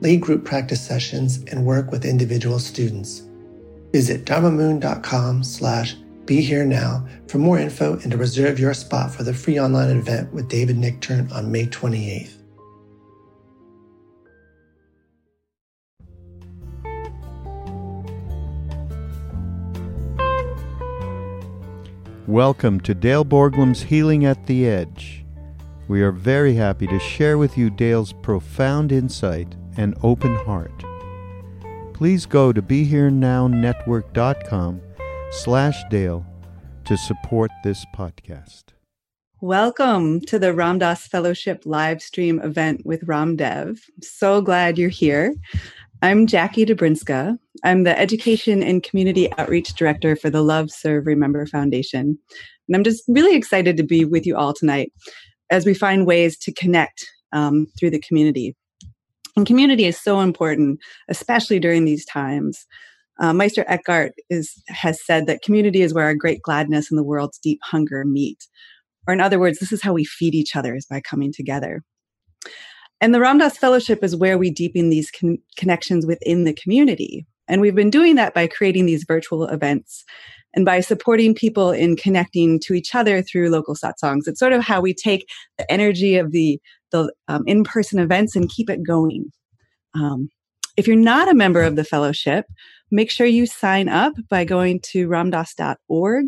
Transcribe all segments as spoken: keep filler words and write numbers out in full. lead group practice sessions, and work with individual students. Visit dharmamoon.com slash be here now for more info and to reserve your spot for the free online event with David Nicktern on May twenty-eighth. Welcome to Dale Borglum's Healing at the Edge. We are very happy to share with you Dale's profound insight and open heart. Please go to BeHereNowNetwork.com slash Dale to support this podcast. Welcome to the Ram Dass Fellowship live stream event with Ramdev. So glad you're here. I'm Jackie Dobrinska. I'm the Education and Community Outreach Director for the Love Serve Remember Foundation. And I'm just really excited to be with you all tonight as we find ways to connect um, through the community. And community is so important, especially during these times. Uh, Meister Eckhart is, has said that community is where our great gladness and the world's deep hunger meet. Or in other words, this is how we feed each other, is by coming together. And the Ram Dass Fellowship is where we deepen these con- connections within the community. And we've been doing that by creating these virtual events and by supporting people in connecting to each other through local satsangs. It's sort of how we take the energy of the the um, in-person events and keep it going. Um, if you're not a member of the fellowship, make sure you sign up by going to ramdas dot org,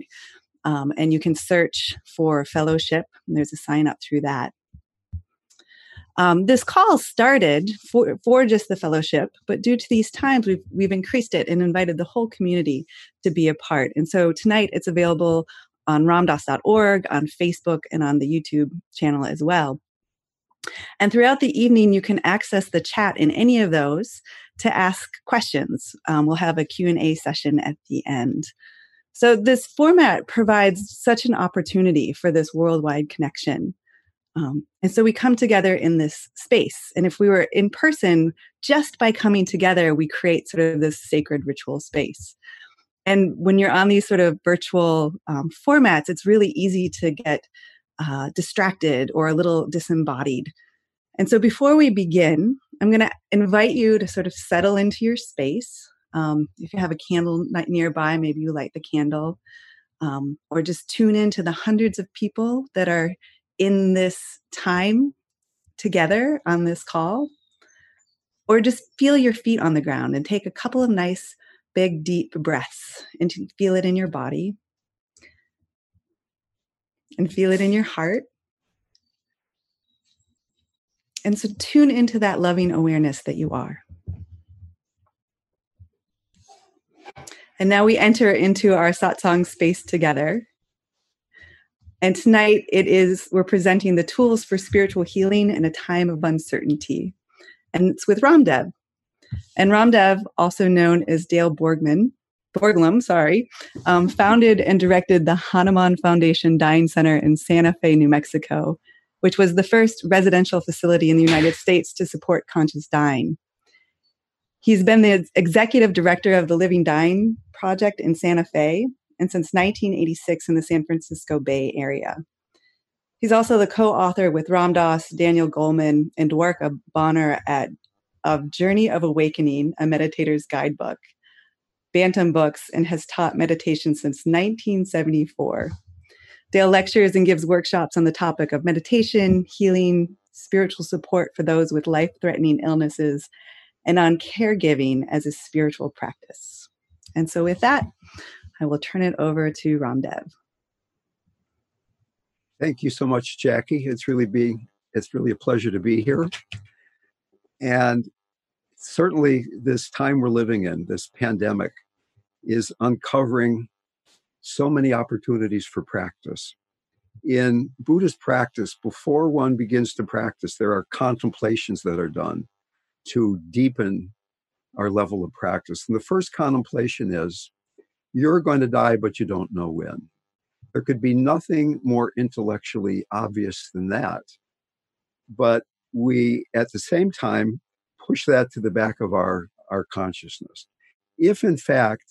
um, and you can search for fellowship, and there's a sign up through that. Um, this call started for, for just the fellowship, but due to these times, we've, we've increased it and invited the whole community to be a part. And so tonight it's available on ramdas dot org, on Facebook, and on the YouTube channel as well. And throughout the evening, you can access the chat in any of those to ask questions. Um, we'll have a Q and A session at the end. So this format provides such an opportunity for this worldwide connection. Um, and so we come together in this space. And if we were in person, just by coming together, we create sort of this sacred ritual space. And when you're on these sort of virtual um, formats, it's really easy to get Uh, distracted or a little disembodied. And so before we begin, I'm going to invite you to sort of settle into your space. Um, if you have a candle nearby, maybe you light the candle, um, or just tune into the hundreds of people that are in this time together on this call, or just feel your feet on the ground and take a couple of nice, big, deep breaths and feel it in your body. And feel it in your heart. And so tune into that loving awareness that you are. And now we enter into our satsang space together. And tonight it is, we're presenting the tools for spiritual healing in a time of uncertainty. And it's with Ramdev. And Ramdev, also known as Dale Borglum, Borglum, sorry, um, founded and directed the Hanuman Foundation Dying Center in Santa Fe, New Mexico, which was the first residential facility in the United States to support conscious dying. He's been the executive director of the Living Dying Project in Santa Fe, and since nineteen eighty-six in the San Francisco Bay Area. He's also the co-author with Ram Dass, Daniel Goleman, and Dwarka Bonner at, of Journey of Awakening, a Meditator's Guidebook, Bantam Books, and has taught meditation since nineteen seventy-four. Dale lectures and gives workshops on the topic of meditation, healing, spiritual support for those with life-threatening illnesses, and on caregiving as a spiritual practice. And so with that, I will turn it over to Ramdev. Thank you so much, Jackie. It's really being, it's really a pleasure to be here. And certainly this time we're living in, this pandemic, is uncovering so many opportunities for practice. In Buddhist practice, before one begins to practice, there are contemplations that are done to deepen our level of practice. And the first contemplation is, you're going to die, but you don't know when. There could be nothing more intellectually obvious than that. But we, at the same time, push that to the back of our, our consciousness. If, in fact,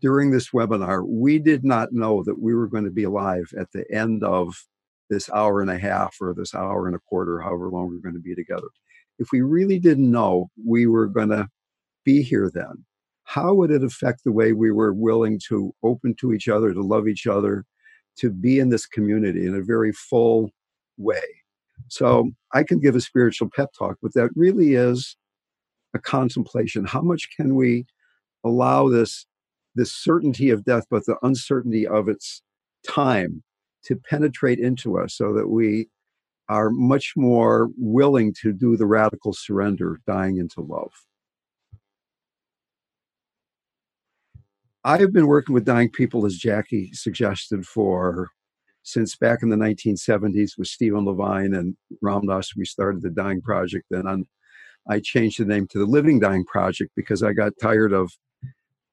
during this webinar, we did not know that we were going to be alive at the end of this hour and a half or this hour and a quarter, however long we're going to be together, if we really didn't know we were going to be here then, how would it affect the way we were willing to open to each other, to love each other, to be in this community in a very full way? So I can give a spiritual pep talk, but that really is a contemplation. How much can we allow this, this certainty of death, but the uncertainty of its time to penetrate into us so that we are much more willing to do the radical surrender, dying into love? I've been working with dying people, as Jackie suggested, for since back in the nineteen seventies with Stephen Levine and Ram Dass. We started the Dying Project, and on, I changed the name to the Living Dying Project because I got tired of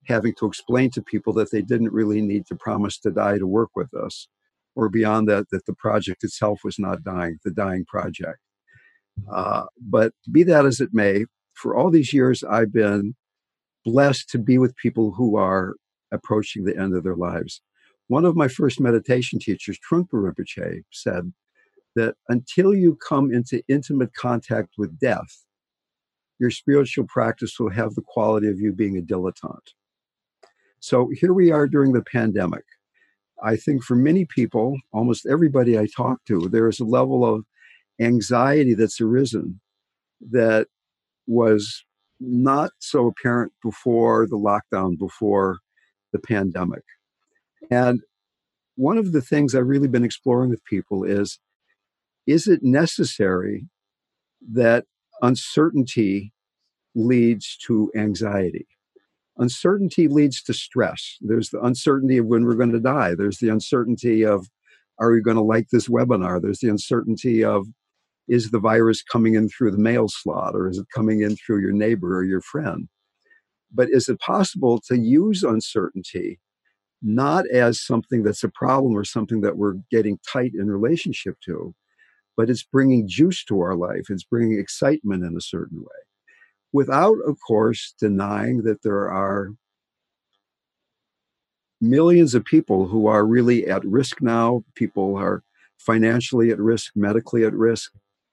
having to explain to people that they didn't really need to promise to die to work with us, or beyond that, that the project itself was not dying, the Dying Project. Uh, but be that as it may, for all these years I've been blessed to be with people who are approaching the end of their lives. One of my first meditation teachers, Trungpa Rinpoche, said that until you come into intimate contact with death, your spiritual practice will have the quality of you being a dilettante. So here we are during the pandemic. I think for many people, almost everybody I talk to, there is a level of anxiety that's arisen that was not so apparent before the lockdown, before the pandemic. And one of the things I've really been exploring with people is, is it necessary that uncertainty leads to anxiety? Uncertainty leads to stress. There's the uncertainty of when we're going to die. There's the uncertainty of, are we going to like this webinar? There's the uncertainty of, is the virus coming in through the mail slot, or is it coming in through your neighbor or your friend? But is it possible to use uncertainty not as something that's a problem or something that we're getting tight in relationship to, but it's bringing juice to our life, it's bringing excitement in a certain way, without, of course, denying that there are millions of people who are really at risk now. People are financially at risk, medically at risk,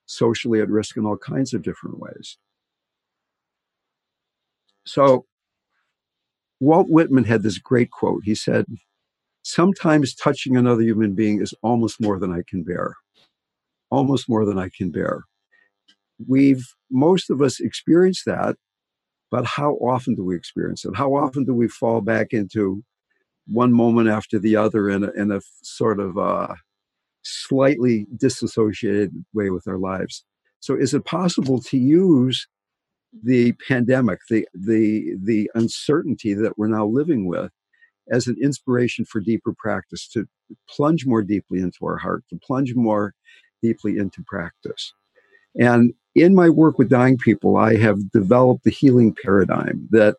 socially at risk in all kinds of different ways. So Walt Whitman had this great quote. He said, sometimes touching another human being is almost more than I can bear. Almost more than I can bear. We've, most of us experience that, but how often do we experience it? How often do we fall back into one moment after the other in a, in a sort of a slightly disassociated way with our lives? So is it possible to use the pandemic, the the the uncertainty that we're now living with, as an inspiration for deeper practice, to plunge more deeply into our heart, to plunge more deeply into practice. And in my work with dying people, I have developed the healing paradigm that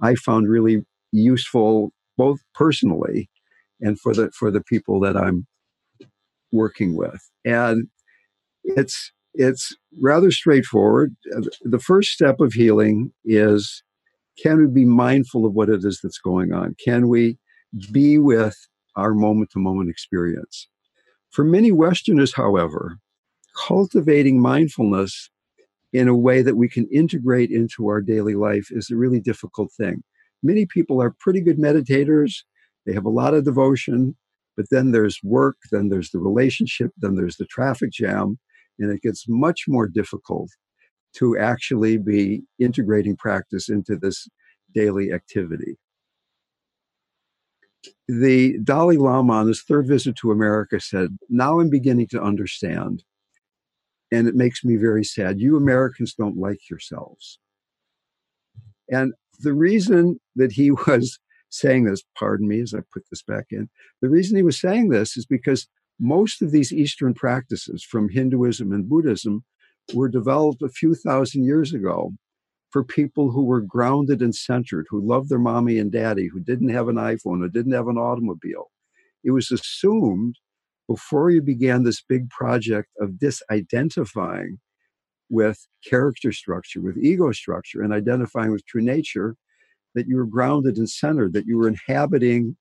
I found really useful, both personally and for the for the people that I'm working with. And it's it's rather straightforward. The first step of healing is, can we be mindful of what it is that's going on? Can we be with our moment-to-moment experience? For many Westerners, however, cultivating mindfulness in a way that we can integrate into our daily life is a really difficult thing. Many people are pretty good meditators. They have a lot of devotion, but then there's work, then there's the relationship, then there's the traffic jam, and it gets much more difficult to actually be integrating practice into this daily activity. The Dalai Lama on his third visit to America said, "Now I'm beginning to understand, and it makes me very sad. You Americans don't like yourselves." And the reason that he was saying this, pardon me as I put this back in, the reason he was saying this is because most of these Eastern practices from Hinduism and Buddhism were developed a few thousand years ago for people who were grounded and centered, who loved their mommy and daddy, who didn't have an iPhone, who didn't have an automobile. It was assumed before you began this big project of disidentifying with character structure, with ego structure, and identifying with true nature, that you were grounded and centered, that you were inhabiting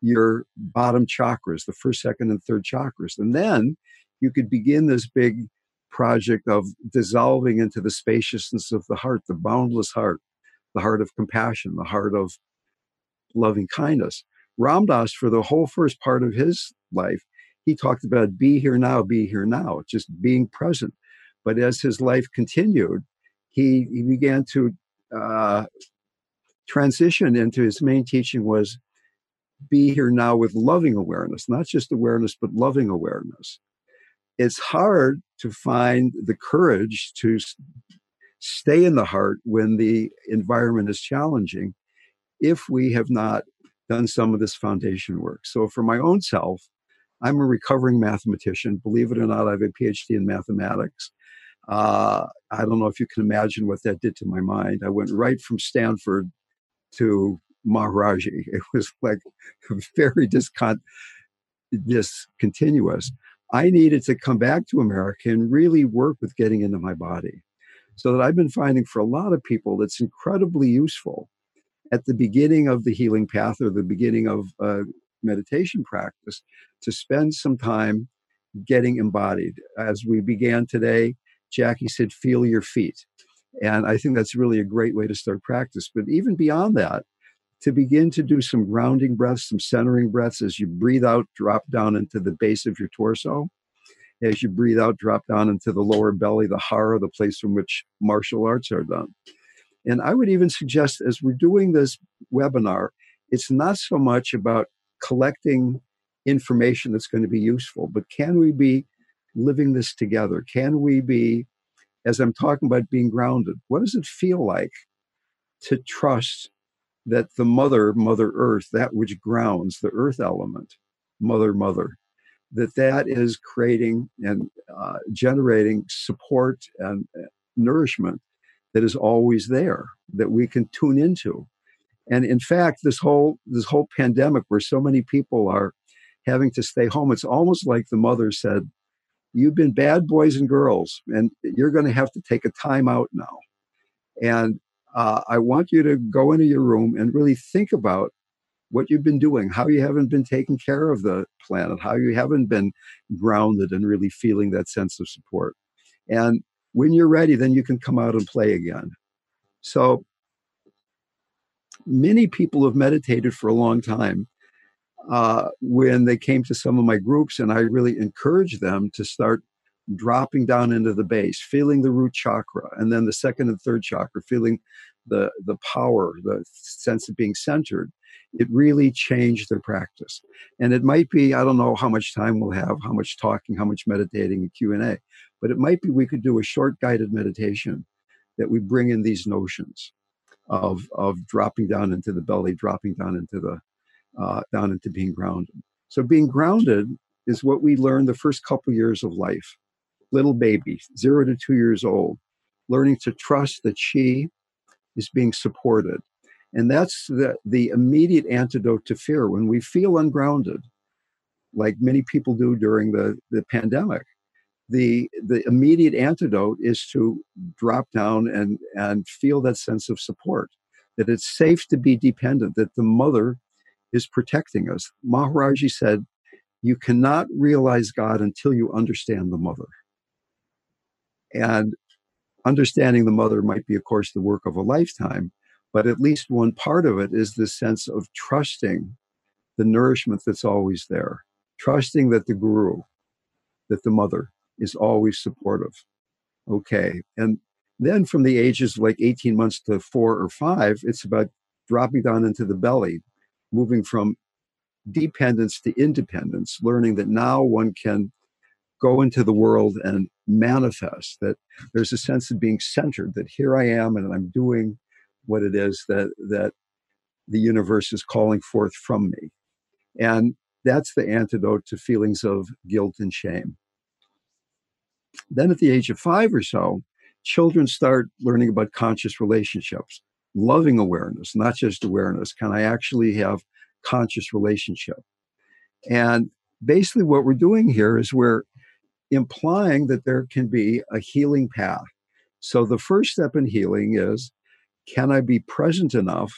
your bottom chakras, the first, second, and third chakras. And then you could begin this big project of dissolving into the spaciousness of the heart, the boundless heart, the heart of compassion, the heart of loving kindness. Ram Dass, for the whole first part of his life, he talked about be here now, be here now, just being present. But as his life continued, he, he began to uh, transition into his main teaching was be here now with loving awareness, not just awareness, but loving awareness. It's hard to find the courage to stay in the heart when the environment is challenging if we have not done some of this foundation work. So for my own self, I'm a recovering mathematician. Believe it or not, I have a P H D in mathematics. Uh, I don't know if you can imagine what that did to my mind. I went right from Stanford to Maharaji. It was like very discont- discontinuous. I needed to come back to America and really work with getting into my body. So that I've been finding for a lot of people that's incredibly useful at the beginning of the healing path or the beginning of uh, meditation practice to spend some time getting embodied. As we began today, Jackie said, feel your feet. And I think that's really a great way to start practice. But even beyond that, to begin to do some grounding breaths, some centering breaths. As you breathe out, drop down into the base of your torso. As you breathe out, drop down into the lower belly, the hara, the place from which martial arts are done. And I would even suggest, as we're doing this webinar, it's not so much about collecting information that's going to be useful, but can we be living this together? Can we be, as I'm talking about being grounded, what does it feel like to trust that the mother, Mother Earth, that which grounds the earth element, Mother, Mother, that that is creating and uh, generating support and nourishment that is always there, that we can tune into. And in fact, this whole this whole pandemic where so many people are having to stay home, it's almost like the mother said, you've been bad boys and girls, and you're going to have to take a time out now. And Uh, I want you to go into your room and really think about what you've been doing, how you haven't been taking care of the planet, how you haven't been grounded and really feeling that sense of support. And when you're ready, then you can come out and play again. So many people have meditated for a long time. Uh, when they came to some of my groups, and I really encouraged them to start dropping down into the base, feeling the root chakra, and then the second and third chakra, feeling the, the power, the sense of being centered, it really changed their practice. And it might be, I don't know how much time we'll have, how much talking, how much meditating and Q and A, but it might be we could do a short guided meditation that we bring in these notions of, of dropping down into the belly, dropping down into the uh, down into being grounded. So being grounded is what we learn the first couple years of life. Little baby, zero to two years old, learning to trust that she is being supported. And that's the, the immediate antidote to fear. When we feel ungrounded, like many people do during the, the pandemic, the, the immediate antidote is to drop down and, and feel that sense of support, that it's safe to be dependent, that the mother is protecting us. Maharaji said, you cannot realize God until you understand the mother. And understanding the mother might be, of course, the work of a lifetime, but at least one part of it is this sense of trusting the nourishment that's always there, trusting that the guru, that the mother is always supportive. Okay. And then from the ages of like eighteen months to four or five, it's about dropping down into the belly, moving from dependence to independence, learning that now one can go into the world and manifest, that there's a sense of being centered, that here I am and I'm doing what it is that, that the universe is calling forth from me. And that's the antidote to feelings of guilt and shame. Then at the age of five or so, children start learning about conscious relationships, loving awareness, not just awareness. Can I actually have conscious relationship? And basically what we're doing here is we're implying that there can be a healing path. So the first step in healing is, can I be present enough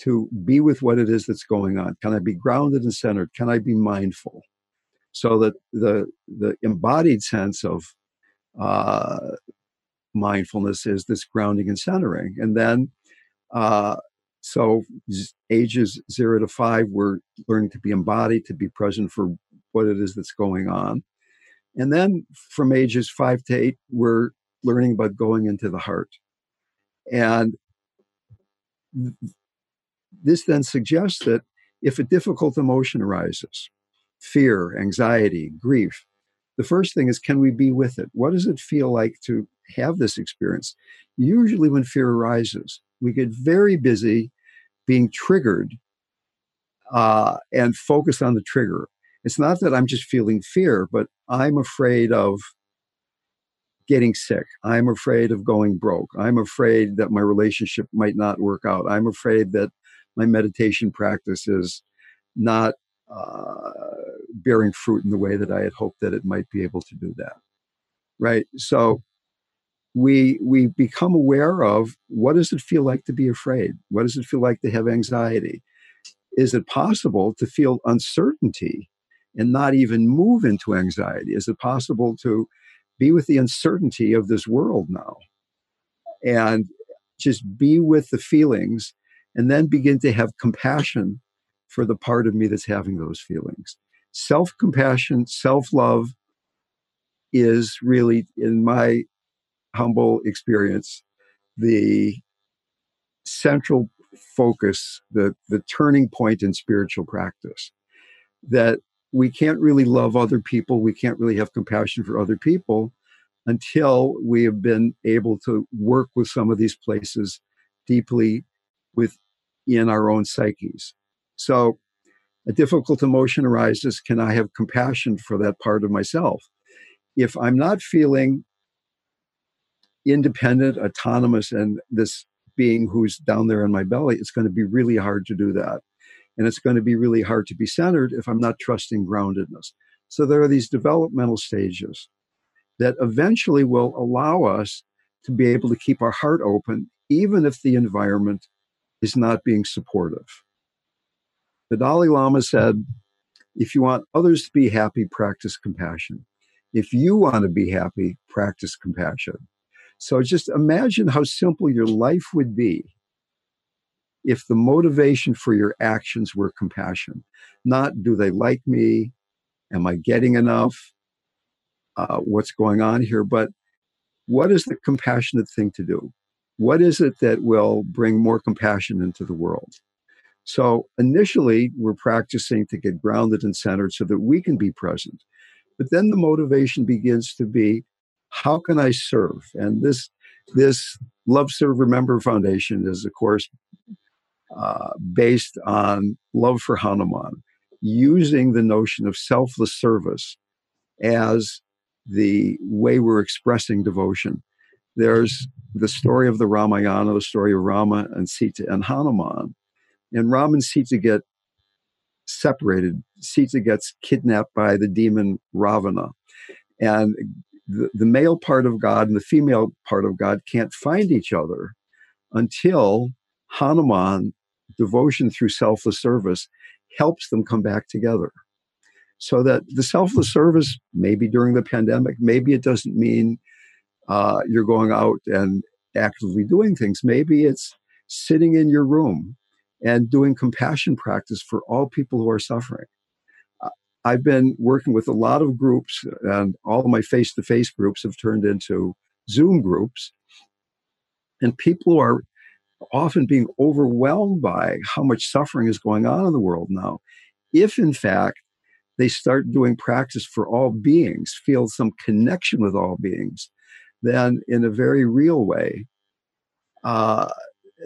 to be with what it is that's going on? Can I be grounded and centered? Can I be mindful? So that the, the embodied sense of uh, mindfulness is this grounding and centering. And then, uh, so ages zero to five, we're learning to be embodied, to be present for what it is that's going on. And then from ages five to eight, we're learning about going into the heart. And this then suggests that if a difficult emotion arises, fear, anxiety, grief, the first thing is, can we be with it? What does it feel like to have this experience? Usually when fear arises, we get very busy being triggered uh, and focused on the trigger. It's not that I'm just feeling fear, but I'm afraid of getting sick. I'm afraid of going broke. I'm afraid that my relationship might not work out. I'm afraid that my meditation practice is not uh, bearing fruit in the way that I had hoped that it might be able to do that. Right? So we we become aware of, what does it feel like to be afraid? What does it feel like to have anxiety? Is it possible to feel uncertainty and not even move into anxiety? Is it possible to be with the uncertainty of this world now and just be with the feelings, and then begin to have compassion for the part of me that's having those feelings? Self-compassion, self-love is really, in my humble experience, the central focus, the, the turning point in spiritual practice. That we can't really love other people, we can't really have compassion for other people until we have been able to work with some of these places deeply within our own psyches. So a difficult emotion arises, can I have compassion for that part of myself? If I'm not feeling independent, autonomous, and this being who's down there in my belly, it's going to be really hard to do that. And it's going to be really hard to be centered if I'm not trusting groundedness. So there are these developmental stages that eventually will allow us to be able to keep our heart open, even if the environment is not being supportive. The Dalai Lama said, if you want others to be happy, practice compassion. If you want to be happy, practice compassion. So just imagine how simple your life would be if the motivation for your actions were compassion. Not, do they like me? Am I getting enough? Uh, what's going on here? But what is the compassionate thing to do? What is it that will bring more compassion into the world? So initially, we're practicing to get grounded and centered so that we can be present. But then the motivation begins to be, how can I serve? And this, this Love Serve Remember Foundation is, of course, uh, based on love for Hanuman, using the notion of selfless service as the way we're expressing devotion. There's the story of the Ramayana, the story of Rama and Sita and Hanuman. And Rama and Sita get separated. Sita gets kidnapped by the demon Ravana. And the, the male part of God and the female part of God can't find each other until Hanuman, devotion through selfless service, helps them come back together. So that the selfless service, maybe during the pandemic, maybe it doesn't mean uh, you're going out and actively doing things. Maybe it's sitting in your room and doing compassion practice for all people who are suffering. I've been working with a lot of groups, and all of my face-to-face groups have turned into Zoom groups. And people are often being overwhelmed by how much suffering is going on in the world now. If, in fact, they start doing practice for all beings, feel some connection with all beings, then in a very real way, uh,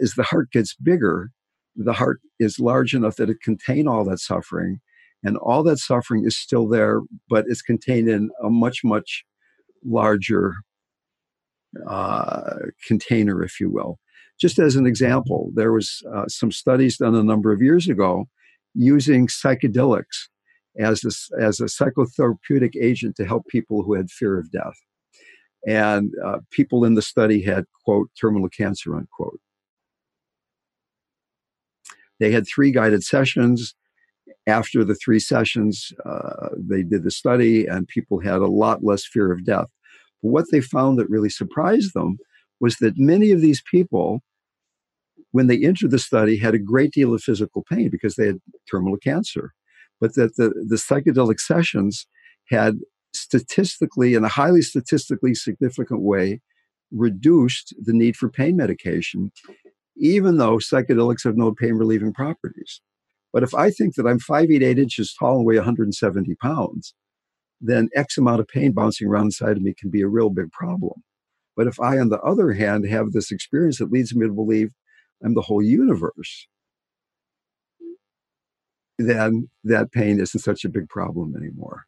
as the heart gets bigger, the heart is large enough that it contains all that suffering, and all that suffering is still there, but it's contained in a much, much larger uh, container, if you will. Just as an example, there was uh, some studies done a number of years ago using psychedelics as a, as a psychotherapeutic agent to help people who had fear of death. And uh, people in the study had, quote, terminal cancer, unquote. They had three guided sessions. After the three sessions, uh, they did the study, and people had a lot less fear of death. But what they found that really surprised them was that many of these people, when they entered the study, had a great deal of physical pain because they had terminal cancer, but that the, the psychedelic sessions had statistically, in a highly statistically significant way, reduced the need for pain medication, even though psychedelics have no pain-relieving properties. But if I think that I'm five feet eight inches tall and weigh one hundred seventy pounds, then X amount of pain bouncing around inside of me can be a real big problem. But if I, on the other hand, have this experience that leads me to believe I'm the whole universe, then that pain isn't such a big problem anymore.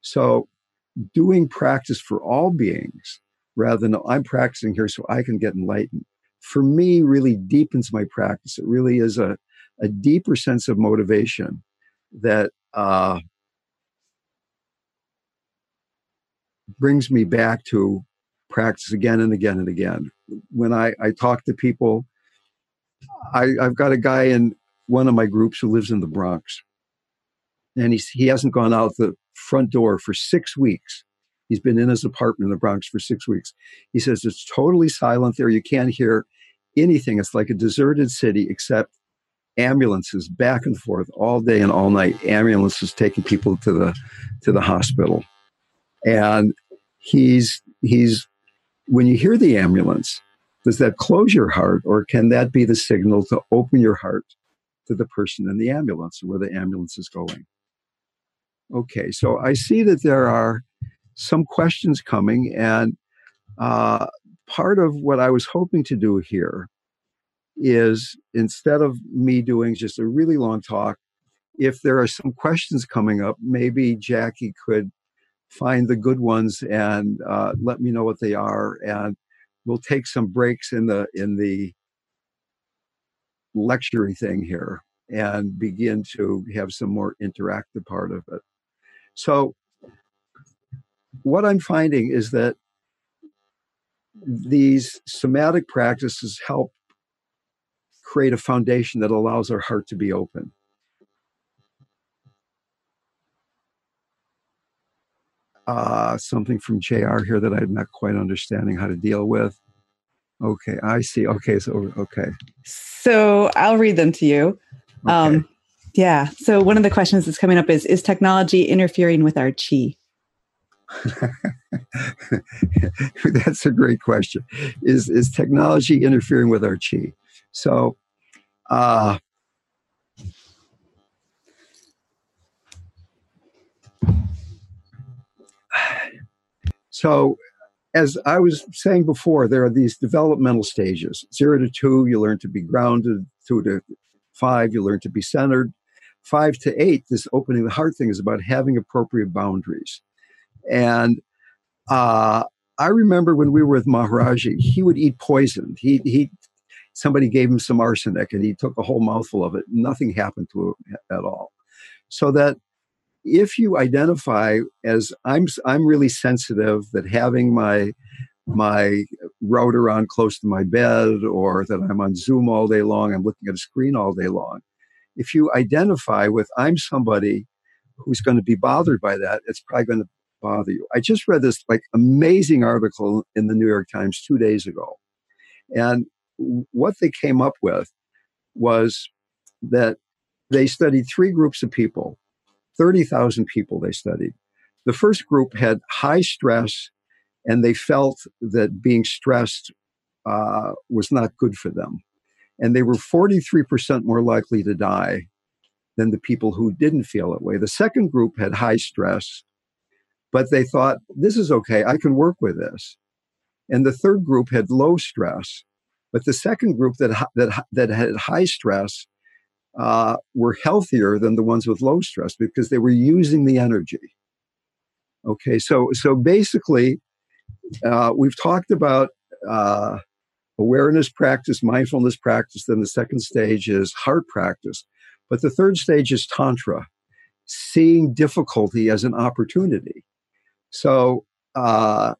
So doing practice for all beings, rather than I'm practicing here so I can get enlightened, for me really deepens my practice. It really is a a deeper sense of motivation that uh, brings me back to practice again and again and again. When I, I talk to people, I, I've got a guy in one of my groups who lives in the Bronx, and he's, he hasn't gone out the front door for six weeks. He's been in his apartment in the Bronx for six weeks. He says, it's totally silent there. You can't hear anything. It's like a deserted city, except ambulances back and forth all day and all night, ambulances taking people to the to the hospital. And he's he's when you hear the ambulance, does that close your heart, or can that be the signal to open your heart to the person in the ambulance, where the ambulance is going? Okay, so I see that there are some questions coming, and uh, part of what I was hoping to do here is, instead of me doing just a really long talk, if there are some questions coming up, maybe Jackie could find the good ones and uh, let me know what they are. And we'll take some breaks in the in the lecturing thing here and begin to have some more interactive part of it. So what I'm finding is that these somatic practices help create a foundation that allows our heart to be open. Uh, something from J R here that I'm not quite understanding how to deal with. Okay, I see. Okay, so, okay. So I'll read them to you. Okay. Um, yeah, so one of the questions that's coming up is, is technology interfering with our chi? That's a great question. Is, is technology interfering with our chi? So, uh, so as I was saying before, there are these developmental stages. Zero to two, you learn to be grounded. Two to five, you learn to be centered. Five to eight, this opening the heart thing is about having appropriate boundaries. And uh, I remember when we were with Maharaji, he would eat poison. He, he, somebody gave him some arsenic, and he took a whole mouthful of it. Nothing happened to him at all. So that if you identify as I'm, I'm really sensitive that having my my router on close to my bed, or that I'm on Zoom all day long, I'm looking at a screen all day long. If you identify with I'm somebody who's going to be bothered by that, it's probably going to bother you. I just read this like amazing article in the New York Times two days ago. And what they came up with was that they studied three groups of people, thirty thousand people they studied. The first group had high stress, and they felt that being stressed uh, was not good for them. And they were forty-three percent more likely to die than the people who didn't feel that way. The second group had high stress, but they thought, this is okay, I can work with this. And the third group had low stress, but the second group that, that, that had high stress Uh, were healthier than the ones with low stress because they were using the energy. Okay, so so basically, uh, we've talked about uh, awareness practice, mindfulness practice, then the second stage is heart practice. But the third stage is Tantra, seeing difficulty as an opportunity. So uh,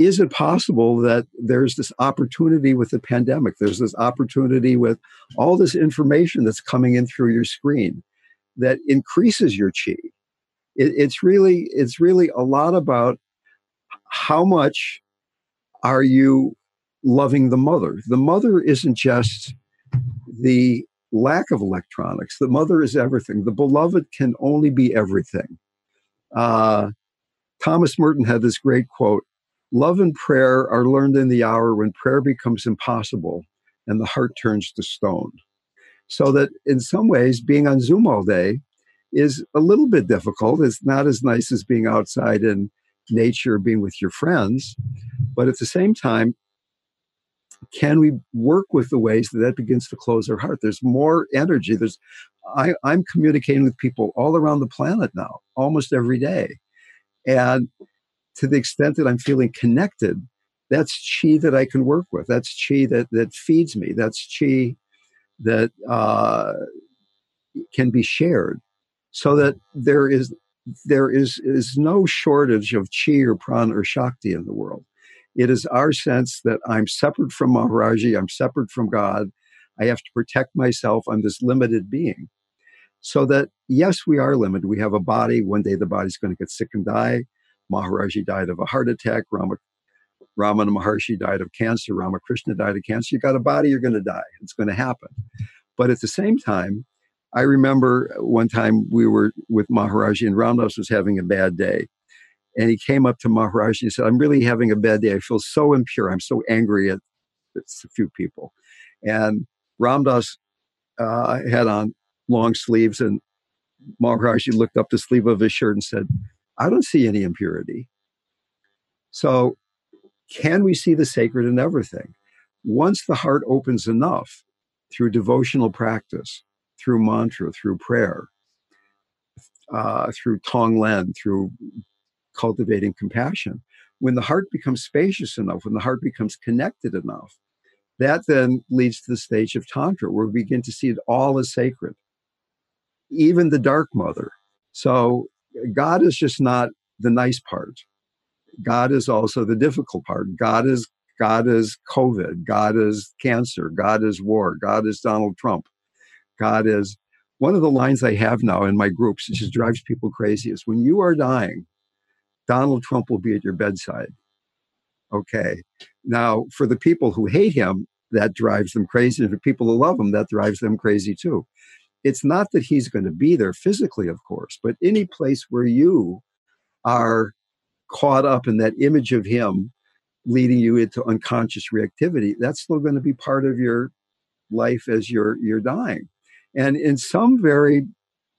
is it possible that there's this opportunity with the pandemic? There's this opportunity with all this information that's coming in through your screen that increases your chi. It, it's really, it's really a lot about how much are you loving the mother? The mother isn't just the lack of electronics. The mother is everything. The beloved can only be everything. Uh, Thomas Merton had this great quote, "Love and prayer are learned in the hour when prayer becomes impossible and the heart turns to stone." So that in some ways, being on Zoom all day is a little bit difficult. It's not as nice as being outside in nature, being with your friends. But at the same time, can we work with the ways that that begins to close our heart? There's more energy. There's, I, I'm communicating with people all around the planet now, almost every day. And to the extent that I'm feeling connected, that's chi that I can work with. That's chi that that feeds me. That's chi that uh, can be shared. So that there is there is is no shortage of chi or prana or shakti in the world. It is our sense that I'm separate from Maharaji. I'm separate from God. I have to protect myself. I'm this limited being. So that yes, we are limited. We have a body. One day the body's going to get sick and die. Maharaji died of a heart attack. Rama, Ramana Maharshi died of cancer. Ramakrishna died of cancer. You got a body, you're going to die. It's going to happen. But at the same time, I remember one time we were with Maharaji and Ramdas was having a bad day. And he came up to Maharaji and said, "I'm really having a bad day. I feel so impure. I'm so angry at, at a few people." And Ramdas uh, had on long sleeves, and Maharaji looked up the sleeve of his shirt and said, "I don't see any impurity." So can we see the sacred in everything? Once the heart opens enough through devotional practice, through mantra, through prayer, uh, through Tonglen, through cultivating compassion, when the heart becomes spacious enough, when the heart becomes connected enough, that then leads to the stage of Tantra, where we begin to see it all as sacred, even the dark mother. So God is just not the nice part. God is also the difficult part. God is God is COVID. God is cancer. God is war. God is Donald Trump. God is one of the lines I have now in my groups, which just drives people crazy, is when you are dying, Donald Trump will be at your bedside. Okay. Now, for the people who hate him, that drives them crazy. And for people who love him, that drives them crazy too. It's not that he's going to be there physically, of course, but any place where you are caught up in that image of him leading you into unconscious reactivity, that's still going to be part of your life as you're, you're dying. And in some very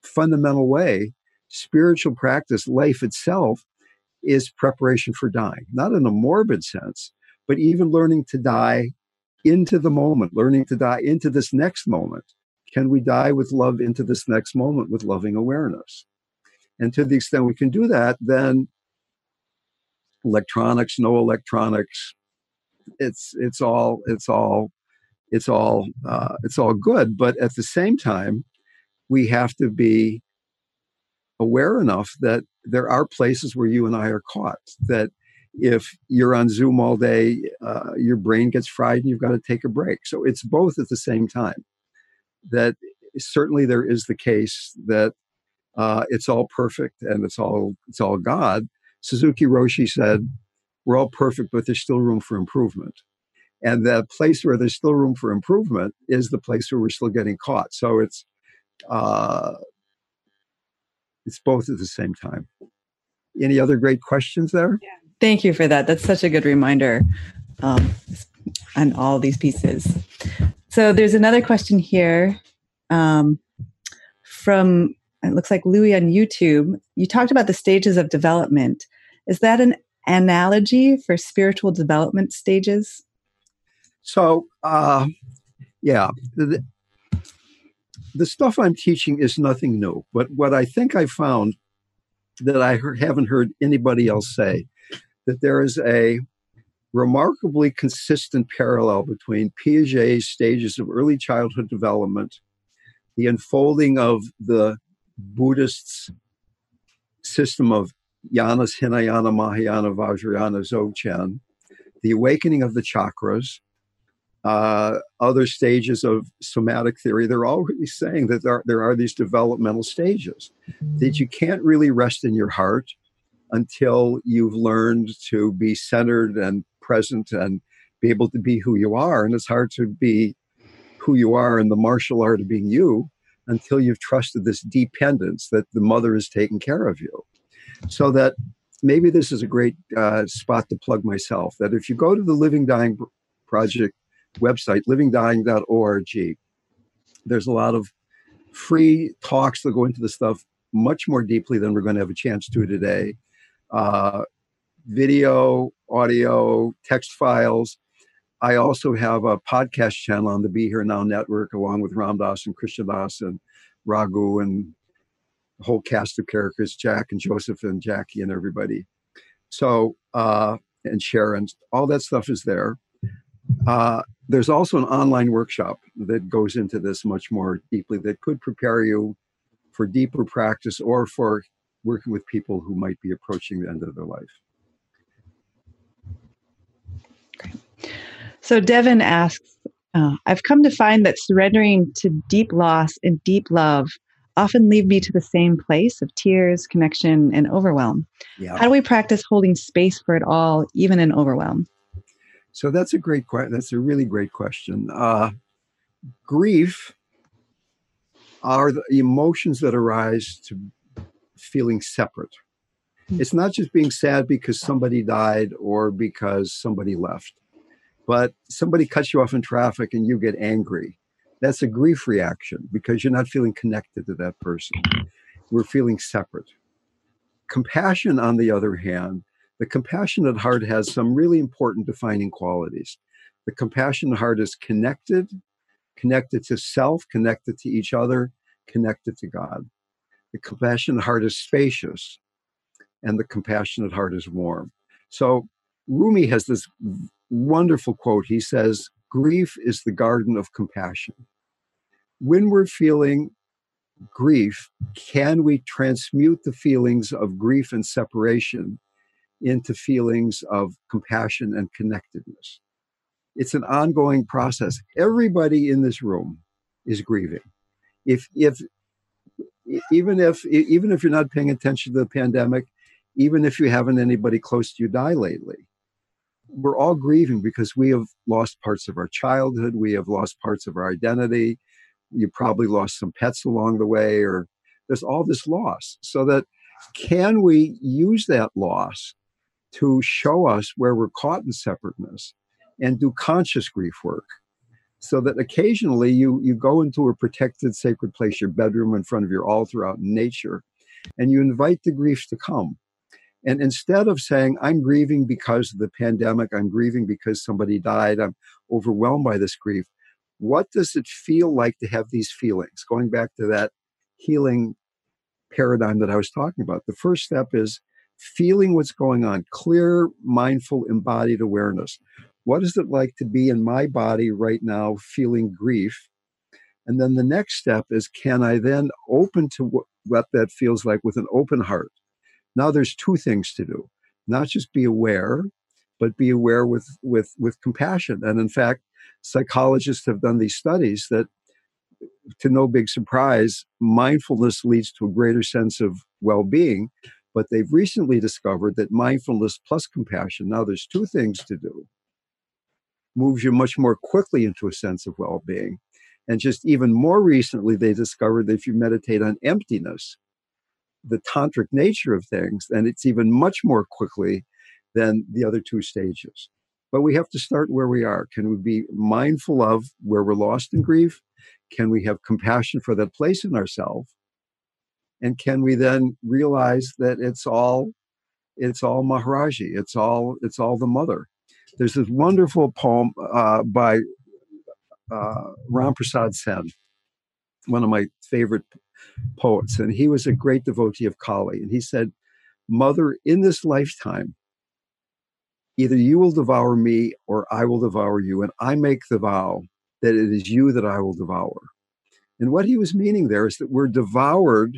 fundamental way, spiritual practice, life itself, is preparation for dying, not in a morbid sense, but even learning to die into the moment, learning to die into this next moment. Can we die with love into this next moment with loving awareness? And to the extent we can do that, then electronics, no electronics, it's it's all it's all it's all uh, it's all good. But at the same time, we have to be aware enough that there are places where you and I are caught, that if you're on Zoom all day, uh, your brain gets fried and you've got to take a break. So it's both at the same time. That certainly there is the case that uh, it's all perfect and it's all it's all God. Suzuki Roshi said, we're all perfect, but there's still room for improvement. And the place where there's still room for improvement is the place where we're still getting caught. So it's uh, it's both at the same time. Any other great questions there? Yeah. Thank you for that. That's such a good reminder um, on all these pieces. So there's another question here um, from, it looks like Louis on YouTube. You talked about the stages of development. Is that an analogy for spiritual development stages? So, uh, yeah, the, the stuff I'm teaching is nothing new. But what I think I found that I heard, haven't heard anybody else say, that there is a remarkably consistent parallel between Piaget's stages of early childhood development, the unfolding of the Buddhists' system of Yanas, Hinayana, Mahayana, Vajrayana, Dzogchen, the awakening of the chakras, uh, other stages of somatic theory. They're already saying that there are, there are these developmental stages, that you can't really rest in your heart until you've learned to be centered and present and be able to be who you are. And it's hard to be who you are in the martial art of being you until you've trusted this dependence that the mother is taking care of you. So that maybe this is a great uh, spot to plug myself, that if you go to the Living Dying Project website, living dying dot org, there's a lot of free talks that go into the stuff much more deeply than we're going to have a chance to today. Uh, video, audio, text files. I also have a podcast channel on the Be Here Now Network, along with Ram Dass and Krishna Dass and Raghu and the whole cast of characters, Jack and Joseph and Jackie and everybody. So, uh, and Sharon, all that stuff is there. Uh, there's also an online workshop that goes into this much more deeply that could prepare you for deeper practice or for working with people who might be approaching the end of their life. Great. So Devin asks, uh, I've come to find that surrendering to deep loss and deep love often leave me to the same place of tears, connection, and overwhelm. Yeah. How do we practice holding space for it all, even in overwhelm? So that's a great question. That's a really great question. Uh, grief are the emotions that arise to feeling separate. It's not just being sad because somebody died or because somebody left, but somebody cuts you off in traffic and you get angry. That's a grief reaction because you're not feeling connected to that person. We're feeling separate. Compassion, on the other hand, the compassionate heart has some really important defining qualities. The compassionate heart is connected, connected to self, connected to each other, connected to God. The compassionate heart is spacious, and the compassionate heart is warm. So Rumi has this wonderful quote. He says, grief is the garden of compassion. When we're feeling grief, can we transmute the feelings of grief and separation into feelings of compassion and connectedness? It's an ongoing process. Everybody in this room is grieving. If, if, Even if even if you're not paying attention to the pandemic, even if you haven't anybody close to you die lately, we're all grieving because we have lost parts of our childhood. We have lost parts of our identity. You probably lost some pets along the way, or there's all this loss. So that, can we use that loss to show us where we're caught in separateness and do conscious grief work? So that occasionally you, you go into a protected, sacred place, your bedroom, in front of your altar, out in nature, and you invite the grief to come. And instead of saying, I'm grieving because of the pandemic, I'm grieving because somebody died, I'm overwhelmed by this grief, what does it feel like to have these feelings? Going back to that healing paradigm that I was talking about, the first step is feeling what's going on, clear, mindful, embodied awareness. What is it like to be in my body right now feeling grief? And then the next step is, can I then open to what that feels like with an open heart? Now there's two things to do, not just be aware, but be aware with, with, with compassion. And in fact, psychologists have done these studies that, to no big surprise, mindfulness leads to a greater sense of well-being. But they've recently discovered that mindfulness plus compassion, now there's two things to do, moves you much more quickly into a sense of well-being. And just even more recently, they discovered that if you meditate on emptiness, the tantric nature of things, and it's even much more quickly than the other two stages. But we have to start where we are. Can we be mindful of where we're lost in grief? Can we have compassion for that place in ourselves? And can we then realize that it's all, it's all Maharaji, it's all, it's all the mother. There's this wonderful poem uh, by uh, Ram Prasad Sen, one of my favorite poets, and he was a great devotee of Kali. And he said, "Mother, in this lifetime, either you will devour me or I will devour you. And I make the vow that it is you that I will devour." And what he was meaning there is that we're devoured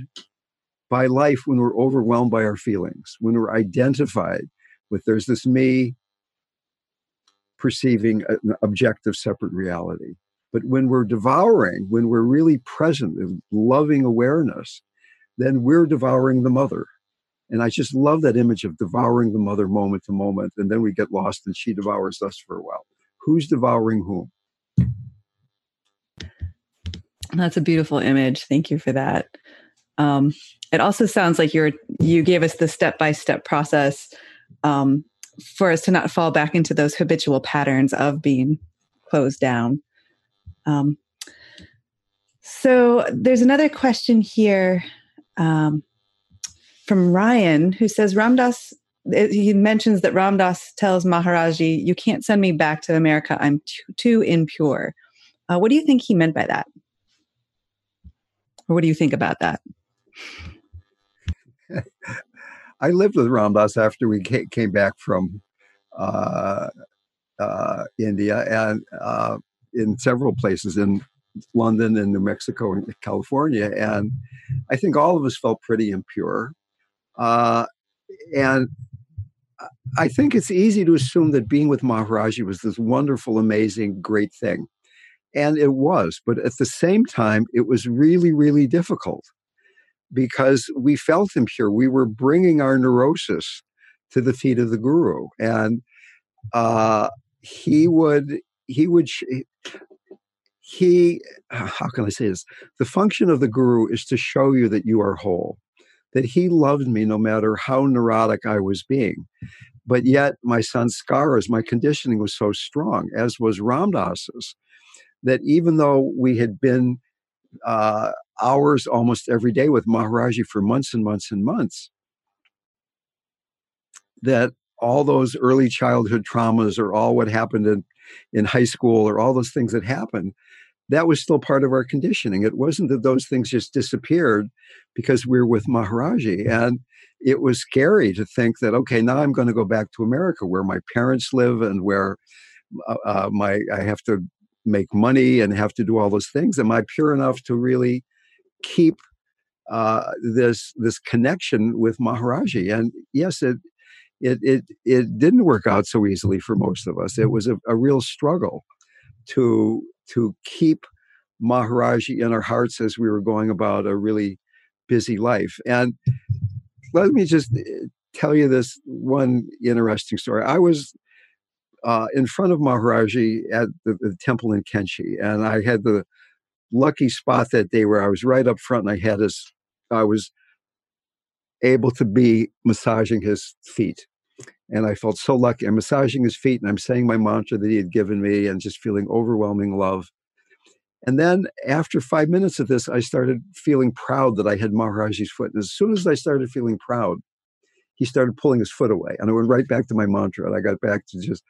by life when we're overwhelmed by our feelings, when we're identified with there's this me perceiving an objective separate reality. But when we're devouring, when we're really present in loving awareness, then we're devouring the mother. And I just love that image of devouring the mother moment to moment. And then we get lost and she devours us for a while. Who's devouring whom? That's a beautiful image. Thank you for that. Um, it also sounds like you're, you gave us the step-by-step process um, for us to not fall back into those habitual patterns of being closed down. Um, so there's another question here um, from Ryan, who says, Ram Dass, he mentions that Ram Dass tells Maharaji, "You can't send me back to America. I'm too, too impure." Uh, what do you think he meant by that? Or what do you think about that? I lived with Ram Dass after we came back from uh, uh, India and uh, in several places in London and New Mexico and California. And I think all of us felt pretty impure. Uh, and I think it's easy to assume that being with Maharaji was this wonderful, amazing, great thing. And it was, but at the same time, it was really, really difficult because we felt impure. We were bringing our neurosis to the feet of the guru. And uh, he would, he would, he, how can I say this? The function of the guru is to show you that you are whole, that he loved me no matter how neurotic I was being. But yet my sanskaras, my conditioning was so strong, as was Ram Dass's, that even though we had been uh, hours almost every day with Maharaji for months and months and months, that all those early childhood traumas or all what happened in, in high school or all those things that happened, that was still part of our conditioning. It wasn't that those things just disappeared because we were with Maharaji. And it was scary to think that, okay, now I'm going to go back to America where my parents live and where uh, my I have to make money and have to do all those things. Am I pure enough to really keep uh, this this connection with Maharaji? And yes, it it it it didn't work out so easily for most of us. It was a, a real struggle to to keep Maharaji in our hearts as we were going about a really busy life. And let me just tell you this one interesting story. I was Uh, in front of Maharaji at the, the temple in Kenshi. And I had the lucky spot that day where I was right up front and I had his, I was able to be massaging his feet. And I felt so lucky. I'm massaging his feet and I'm saying my mantra that he had given me and just feeling overwhelming love. And then after five minutes of this, I started feeling proud that I had Maharaji's foot. And as soon as I started feeling proud, he started pulling his foot away. And I went right back to my mantra, and I got back to just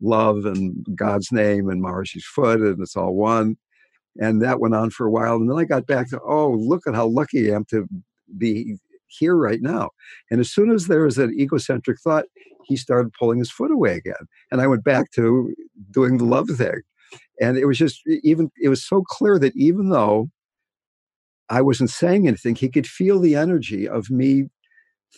love and God's name and Maharshi's foot, and it's all one. And that went on for a while. And then I got back to, oh, look at how lucky I am to be here right now. And as soon as there was an egocentric thought, he started pulling his foot away again. And I went back to doing the love thing. And it was just, even, it was so clear that even though I wasn't saying anything, he could feel the energy of me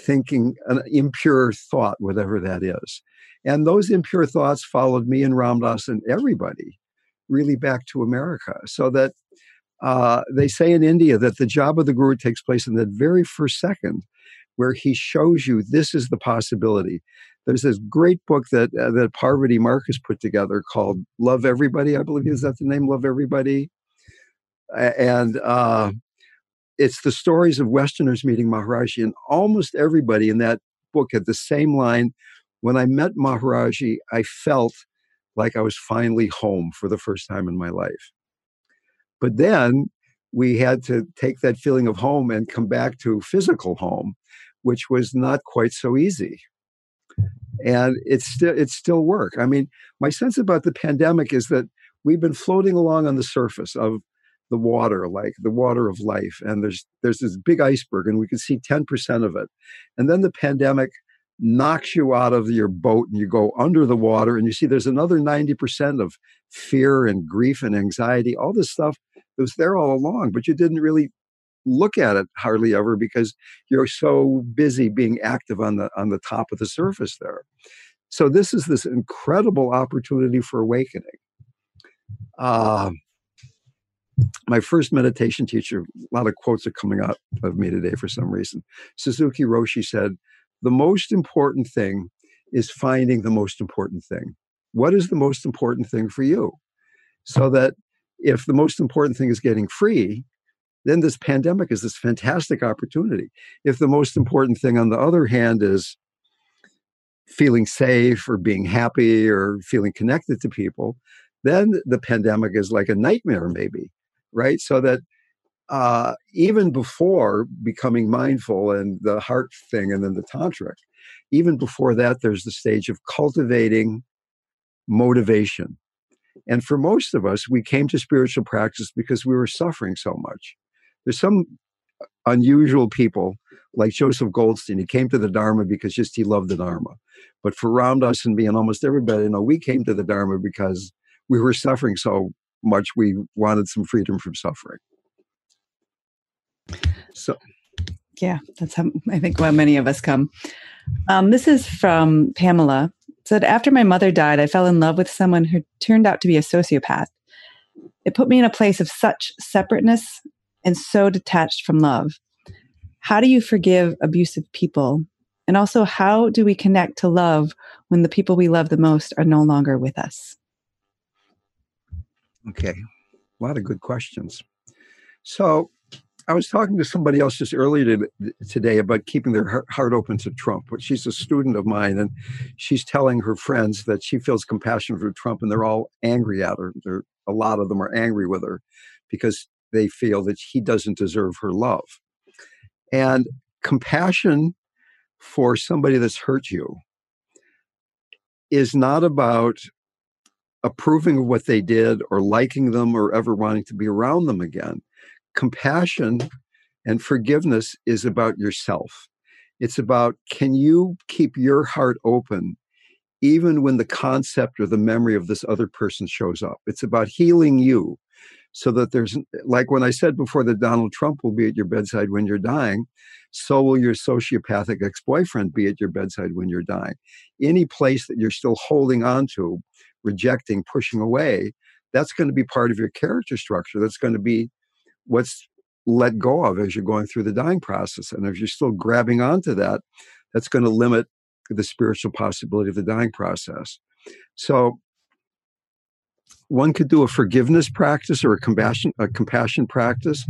thinking an impure thought, whatever that is. And those impure thoughts followed me and Ram Dass and everybody really back to America. So that uh, they say in India that the job of the guru takes place in that very first second where he shows you this is the possibility. There's this great book that uh, that Parvati Marcus put together called Love Everybody, I believe. Is that the name, Love Everybody? And uh, it's the stories of Westerners meeting Maharaji, and almost everybody in that book had the same line: when I met Maharaji, I felt like I was finally home for the first time in my life. But then we had to take that feeling of home and come back to physical home, which was not quite so easy. And it's still, it's still work. I mean, my sense about the pandemic is that we've been floating along on the surface of the water, like the water of life. And there's, there's this big iceberg, and we can see ten percent of it. And then the pandemic knocks you out of your boat, and you go under the water, and you see there's another ninety percent of fear and grief and anxiety, all this stuff that was there all along, but you didn't really look at it hardly ever because you're so busy being active on the, on the top of the surface there. So this is this incredible opportunity for awakening. Uh, my first meditation teacher, a lot of quotes are coming out of me today for some reason. Suzuki Roshi said, "The most important thing is finding the most important thing." What is the most important thing for you? So that if the most important thing is getting free, then this pandemic is this fantastic opportunity. If the most important thing, on the other hand, is feeling safe or being happy or feeling connected to people, then the pandemic is like a nightmare maybe, right? So that Uh, even before becoming mindful and the heart thing and then the tantric, even before that, there's the stage of cultivating motivation. And for most of us, we came to spiritual practice because we were suffering so much. There's some unusual people like Joseph Goldstein. He came to the Dharma because just he loved the Dharma. But for Ram Dass and me and almost everybody, you know, we came to the Dharma because we were suffering so much. We wanted some freedom from suffering. So, yeah, that's how I think why many of us come. Um, this is from Pamela. It said, after my mother died, I fell in love with someone who turned out to be a sociopath. It put me in a place of such separateness and so detached from love. How do you forgive abusive people? And also, how do we connect to love when the people we love the most are no longer with us? Okay, a lot of good questions. So, I was talking to somebody else just earlier today about keeping their heart open to Trump. She's a student of mine, and she's telling her friends that she feels compassion for Trump, and they're all angry at her. They're, a lot of them are angry with her because they feel that he doesn't deserve her love. And compassion for somebody that's hurt you is not about approving of what they did or liking them or ever wanting to be around them again. Compassion and forgiveness is about yourself. It's about, can you keep your heart open even when the concept or the memory of this other person shows up? It's about healing you so that there's, like when I said before that Donald Trump will be at your bedside when you're dying, so will your sociopathic ex-boyfriend be at your bedside when you're dying. Any place that you're still holding on to, rejecting, pushing away, that's going to be part of your character structure. That's going to be what's let go of as you're going through the dying process. And if you're still grabbing onto that, that's going to limit the spiritual possibility of the dying process. So one could do a forgiveness practice or a compassion, a compassion practice.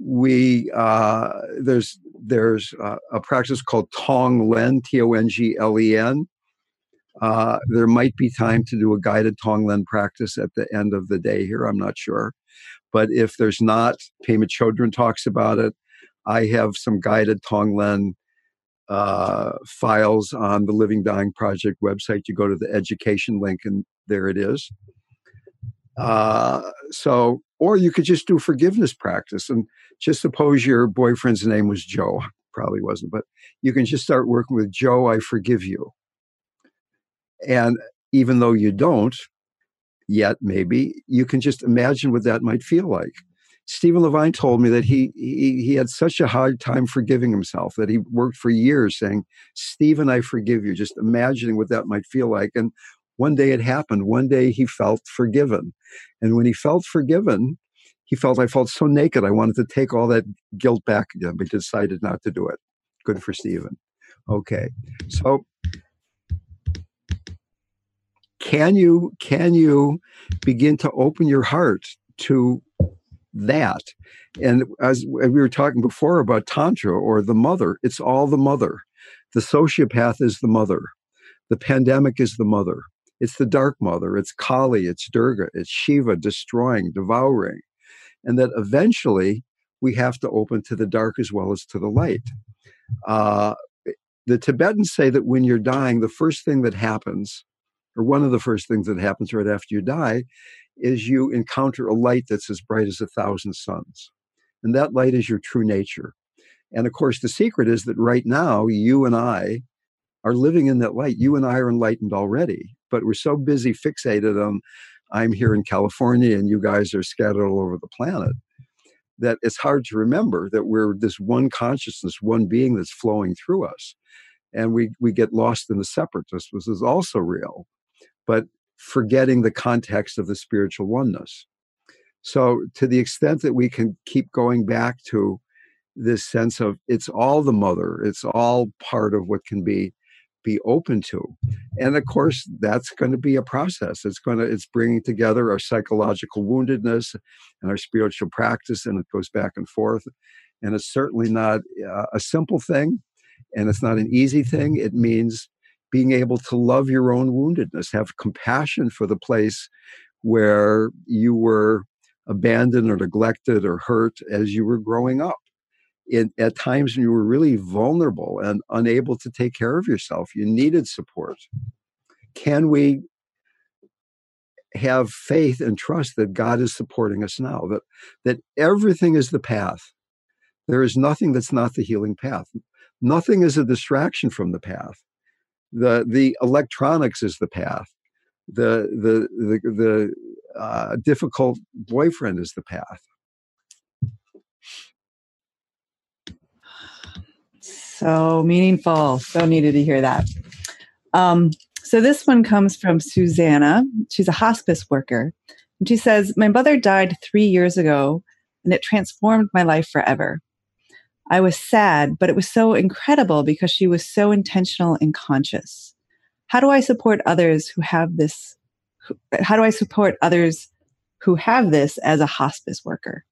We, uh, there's, there's uh, a practice called Tonglen, T O N G L E N. Uh, there might be time to do a guided Tonglen practice at the end of the day here. I'm not sure. But if there's not, Pema Chodron talks about it. I have some guided Tonglen uh, files on the Living Dying Project website. You go to the education link and there it is. Uh, so, or you could just do forgiveness practice, and just suppose your boyfriend's name was Joe. Probably wasn't, but you can just start working with Joe, I forgive you. And even though you don't yet, maybe you can just imagine what that might feel like. Stephen Levine told me that he, he, he had such a hard time forgiving himself that he worked for years saying, Stephen, I forgive you, just imagining what that might feel like. And one day it happened. One day he felt forgiven. And when he felt forgiven, he felt, I felt so naked. I wanted to take all that guilt back again, but decided not to do it. Good for Stephen. Okay. So can you, can you begin to open your heart to that? And as we were talking before about Tantra or the mother, it's all the mother. The sociopath is the mother. The pandemic is the mother. It's the dark mother. It's Kali. It's Durga. It's Shiva destroying, devouring. And that eventually we have to open to the dark as well as to the light. Uh, the Tibetans say that when you're dying, the first thing that happens, or one of the first things that happens right after you die, is you encounter a light that's as bright as a thousand suns. And that light is your true nature. And of course, the secret is that right now, you and I are living in that light. You and I are enlightened already, but we're so busy fixated on I'm here in California and you guys are scattered all over the planet, that it's hard to remember that we're this one consciousness, one being that's flowing through us. And we, we get lost in the separateness, which is also real, but forgetting the context of the spiritual oneness. So to the extent that we can keep going back to this sense of it's all the mother, it's all part of what can be be open to. And of course, that's going to be a process. It's going to, it's bringing together our psychological woundedness and our spiritual practice, and it goes back and forth. And it's certainly not uh, a simple thing, and it's not an easy thing. It means being able to love your own woundedness, have compassion for the place where you were abandoned or neglected or hurt as you were growing up. In, at times when you were really vulnerable and unable to take care of yourself, you needed support. Can we have faith and trust that God is supporting us now, that, that everything is the path? There is nothing that's not the healing path. Nothing is a distraction from the path. The, the electronics is the path. The, the, the, the uh, difficult boyfriend is the path. So meaningful. So needed to hear that. Um, so this one comes from Susanna. She's a hospice worker. And she says, my mother died three years ago, and it transformed my life forever. I was sad, but it was so incredible because she was so intentional and conscious. How do I support others who have this? Who, how do I support others who have this as a hospice worker?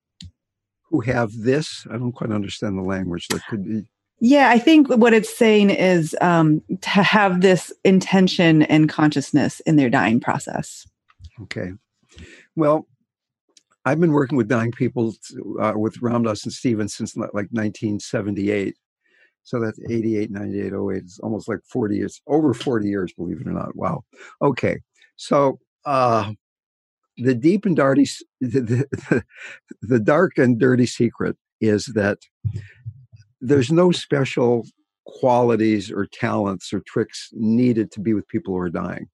Who have this? I don't quite understand the language. That could be. Yeah, I think what it's saying is um, to have this intention and consciousness in their dying process. Okay. Well, I've been working with dying people uh, with Ram Dass and Stephen since like nineteen seventy-eight. So that's eighty-eight, ninety-eight, oh-eight. It's almost like forty years, over forty years, believe it or not. Wow. Okay. So uh, the deep and dirty, the, the, the dark and dirty secret is that there's no special qualities or talents or tricks needed to be with people who are dying.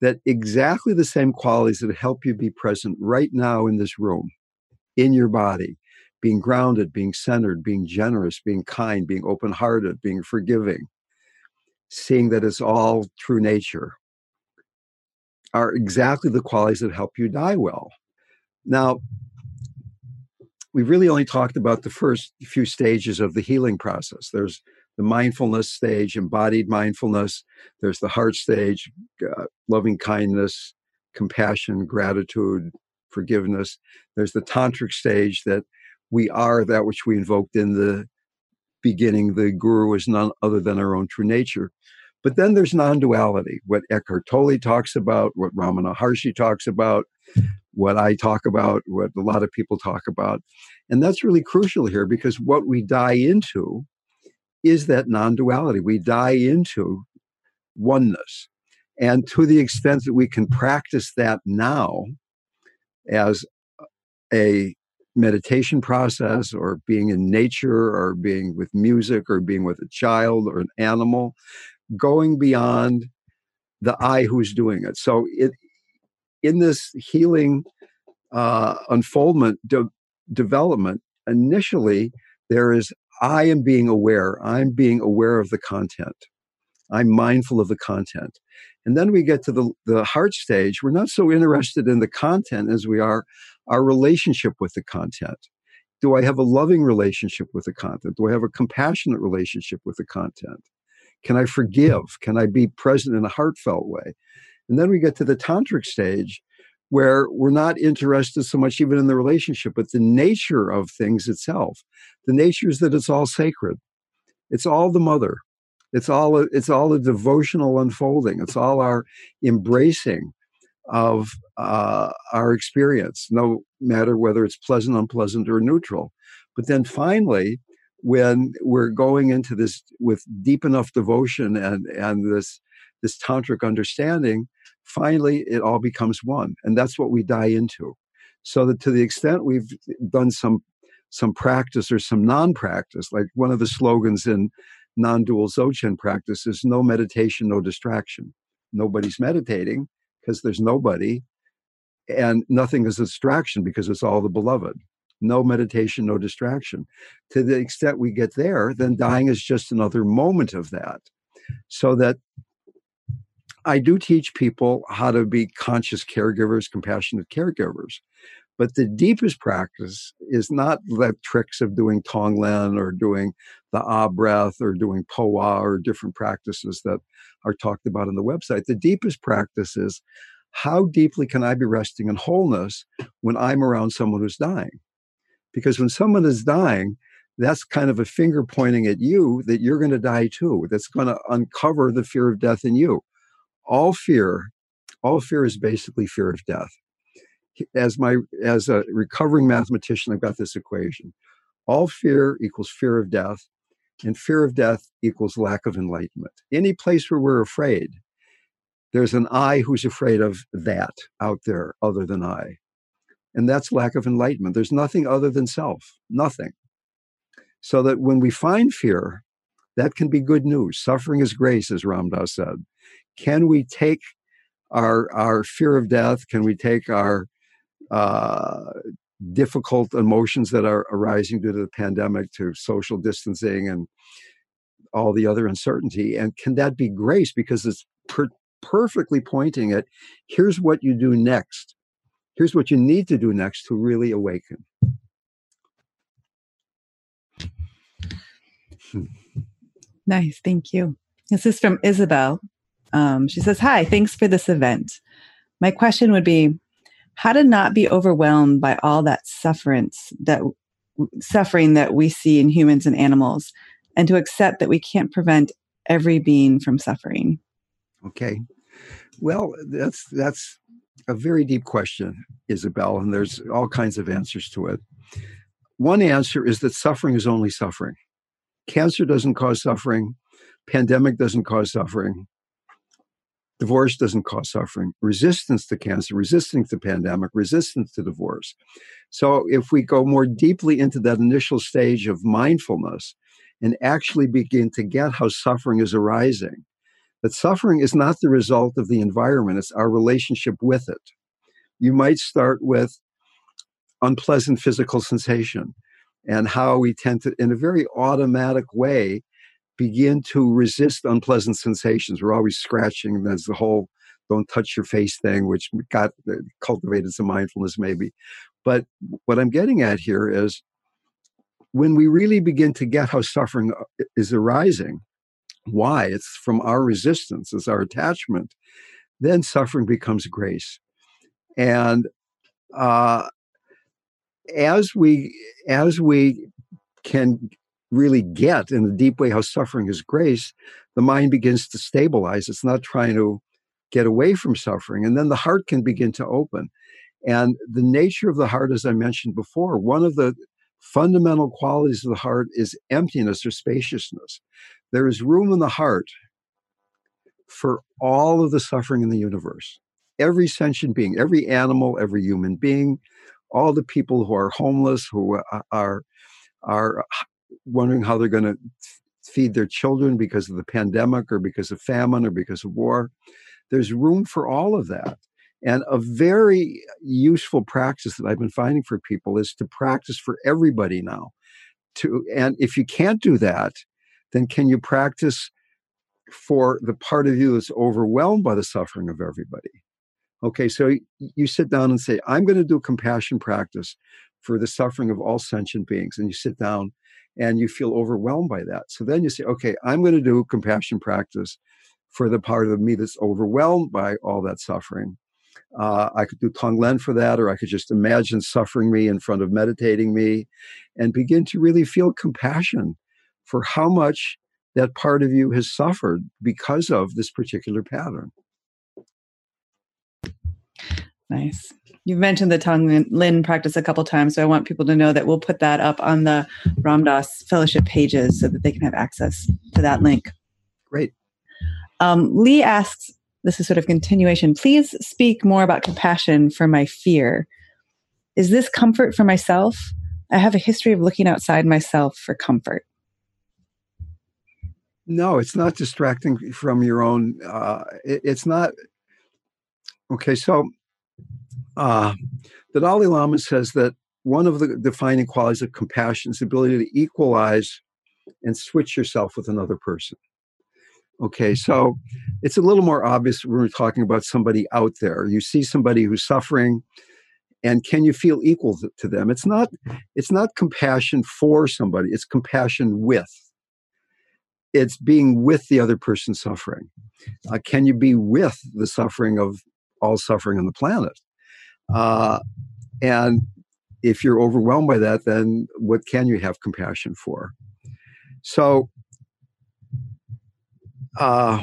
That exactly the same qualities that help you be present right now in this room, in your body, being grounded, being centered, being generous, being kind, being open-hearted, being forgiving, seeing that it's all true nature, are exactly the qualities that help you die well. Now, we really only talked about the first few stages of the healing process. There's the mindfulness stage, embodied mindfulness. There's the heart stage, uh, loving kindness, compassion, gratitude, forgiveness. There's the tantric stage, that we are that which we invoked in the beginning. The guru is none other than our own true nature. But then there's non-duality, what Eckhart Tolle talks about, what Ramana Maharshi talks about, what I talk about, what a lot of people talk about. And that's really crucial here, because what we die into is that non-duality. We die into oneness. And to the extent that we can practice that now as a meditation process or being in nature or being with music or being with a child or an animal, going beyond the I who's doing it. So it, in this healing uh, unfoldment, de- development, initially there is I am being aware. I'm being aware of the content. I'm mindful of the content. And then we get to the, the heart stage. We're not so interested in the content as we are our relationship with the content. Do I have a loving relationship with the content? Do I have a compassionate relationship with the content? Can I forgive? Can I be present in a heartfelt way? And then we get to the tantric stage where we're not interested so much even in the relationship, but the nature of things itself. The nature is that it's all sacred. It's all the mother. It's all a, it's all a devotional unfolding. It's all our embracing of uh, our experience, no matter whether it's pleasant, unpleasant, or neutral. But then finally, when we're going into this with deep enough devotion and and this this tantric understanding, finally it all becomes one, and that's what we die into. So that to the extent we've done some some practice or some non-practice, like one of the slogans in non-dual Dzogchen practice is no meditation, no distraction. Nobody's meditating because there's nobody, and nothing is a distraction because it's all the beloved. No meditation, no distraction. To the extent we get there, then dying is just another moment of that. So that I do teach people how to be conscious caregivers, compassionate caregivers. But the deepest practice is not the tricks of doing Tonglen or doing the Ah breath or doing Poa or different practices that are talked about on the website. The deepest practice is how deeply can I be resting in wholeness when I'm around someone who's dying? Because when someone is dying, that's kind of a finger pointing at you that you're going to die too. That's going to uncover the fear of death in you. All fear, all fear is basically fear of death. As my as a recovering mathematician, I've got this equation. All fear equals fear of death, and fear of death equals lack of enlightenment. Any place where we're afraid, there's an I who's afraid of that out there other than I. And that's lack of enlightenment. There's nothing other than self, nothing. So that when we find fear, that can be good news. Suffering is grace, as Ram Dass said. Can we take our our fear of death? Can we take our uh, difficult emotions that are arising due to the pandemic, to social distancing and all the other uncertainty? And can that be grace? Because it's per- perfectly pointing at, here's what you do next. Here's what you need to do next to really awaken. Hmm. Nice. Thank you. This is from Isabel. Um, she says, hi, thanks for this event. My question would be, how to not be overwhelmed by all that suffering that, suffering that we see in humans and animals, and to accept that we can't prevent every being from suffering? Okay. Well, that's that's a very deep question, Isabel, and there's all kinds of answers to it. One answer is that suffering is only suffering. Cancer doesn't cause suffering. Pandemic doesn't cause suffering. Divorce doesn't cause suffering. Resistance to cancer, resistance to pandemic, resistance to divorce. So if we go more deeply into that initial stage of mindfulness and actually begin to get how suffering is arising, that suffering is not the result of the environment, it's our relationship with it. You might start with unpleasant physical sensation and how we tend to, in a very automatic way, begin to resist unpleasant sensations. We're always scratching. There's the whole don't touch your face thing, which got cultivated some mindfulness maybe. But what I'm getting at here is when we really begin to get how suffering is arising, why? It's from our resistance, it's our attachment. Then suffering becomes grace. And uh, as we as we can really get in a deep way how suffering is grace, the mind begins to stabilize. It's not trying to get away from suffering. And then the heart can begin to open. And the nature of the heart, as I mentioned before, one of the fundamental qualities of the heart is emptiness or spaciousness. There is room in the heart for all of the suffering in the universe. Every sentient being, every animal, every human being, all the people who are homeless, who are, are wondering how they're going to feed their children because of the pandemic or because of famine or because of war. There's room for all of that. And a very useful practice that I've been finding for people is to practice for everybody now. To, and if you can't do that, then can you practice for the part of you that's overwhelmed by the suffering of everybody? Okay, so you sit down and say, I'm going to do a compassion practice for the suffering of all sentient beings. And you sit down and you feel overwhelmed by that. So then you say, okay, I'm going to do a compassion practice for the part of me that's overwhelmed by all that suffering. Uh, I could do Tonglen for that, or I could just imagine suffering me in front of meditating me and begin to really feel compassion for how much that part of you has suffered because of this particular pattern. Nice. You've mentioned the Tonglen practice a couple times, so I want people to know that we'll put that up on the Ram Dass Fellowship pages so that they can have access to that link. Great. Um, Lee asks, this is sort of continuation, please speak more about compassion for my fear. Is this comfort for myself? I have a history of looking outside myself for comfort. No, it's not distracting from your own. Uh, it, it's not. Okay, so uh, the Dalai Lama says that one of the defining qualities of compassion is the ability to equalize and switch yourself with another person. Okay, so it's a little more obvious when we're talking about somebody out there. You see somebody who's suffering, and can you feel equal to them? It's not, it's not compassion for somebody. It's compassion with. It's being with the other person suffering. Uh, can you be with the suffering of all suffering on the planet? Uh, and if you're overwhelmed by that, then what can you have compassion for? So, Uh,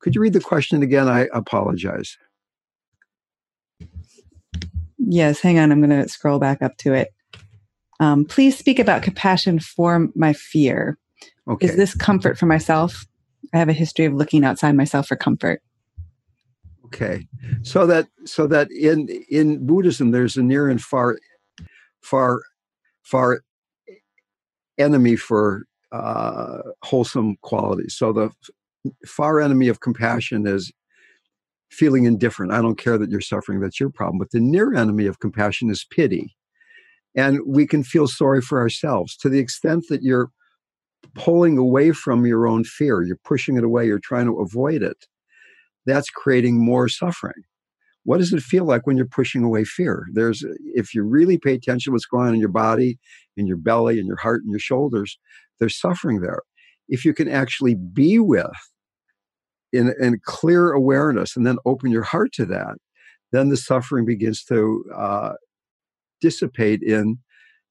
could you read the question again? I apologize. Yes, hang on. I'm going to scroll back up to it. Um, please speak about compassion for my fear. Okay. Is this comfort for myself? I have a history of looking outside myself for comfort. Okay. So that so that in in Buddhism, there's a near and far, far, far enemy for Uh, wholesome qualities. So the far enemy of compassion is feeling indifferent. I don't care that you're suffering. That's your problem. But the near enemy of compassion is pity. And we can feel sorry for ourselves to the extent that you're pulling away from your own fear. You're pushing it away. You're trying to avoid it. That's creating more suffering. What does it feel like when you're pushing away fear? There's, if you really pay attention to what's going on in your body, in your belly, in your heart, in your shoulders, there's suffering there. If you can actually be with in, in clear awareness and then open your heart to that, then the suffering begins to uh, dissipate in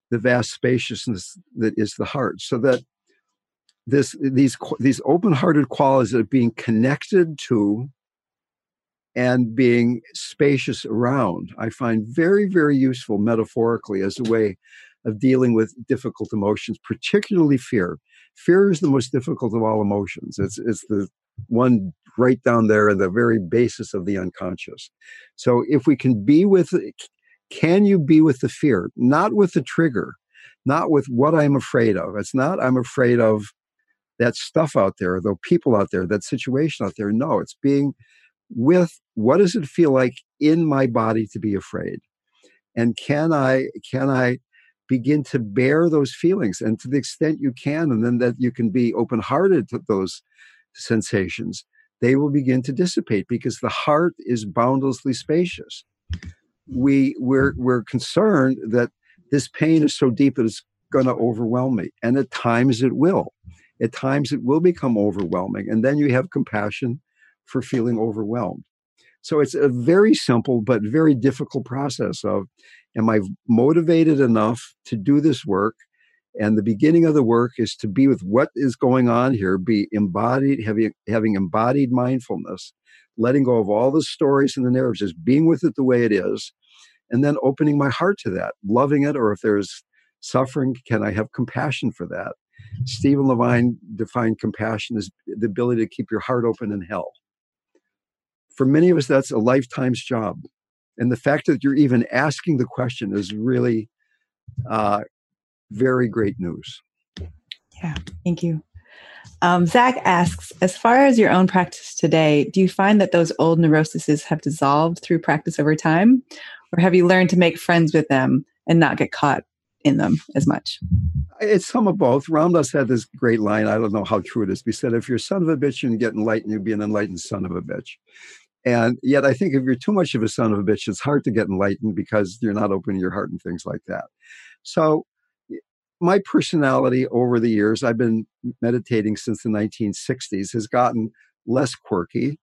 the vast spaciousness that is the heart. So that this these these open-hearted qualities of being connected to and being spacious around, I find very, very useful metaphorically as a way of dealing with difficult emotions, particularly fear. Fear is the most difficult of all emotions. It's, it's the one right down there in the very basis of the unconscious. So if we can be with, can you be with the fear? Not with the trigger, not with what I'm afraid of. It's not I'm afraid of that stuff out there, though people out there, that situation out there. No, it's being with what does it feel like in my body to be afraid? And can I, can I begin to bear those feelings? And to the extent you can, and then that you can be open-hearted to those sensations, they will begin to dissipate because the heart is boundlessly spacious. We, we're, we're concerned that this pain is so deep that it's going to overwhelm me. And at times it will. At times it will become overwhelming. And then you have compassion for feeling overwhelmed. So it's a very simple but very difficult process of, am I motivated enough to do this work? And the beginning of the work is to be with what is going on here, be embodied, having, having embodied mindfulness, letting go of all the stories and the narratives, just being with it the way it is, and then opening my heart to that, loving it, or if there's suffering, can I have compassion for that? Stephen Levine defined compassion as the ability to keep your heart open in hell. For many of us, that's a lifetime's job. And the fact that you're even asking the question is really uh, very great news. Yeah, thank you. Um, Zach asks, as far as your own practice today, do you find that those old neuroses have dissolved through practice over time? Or have you learned to make friends with them and not get caught in them as much? It's some of both. Ram Dass had this great line, I don't know how true it is, but he said, if you're a son of a bitch and get enlightened, you'll be an enlightened son of a bitch. And yet I think if you're too much of a son of a bitch, it's hard to get enlightened because you're not opening your heart and things like that. So my personality over the years, I've been meditating since the nineteen sixties, has gotten less quirky,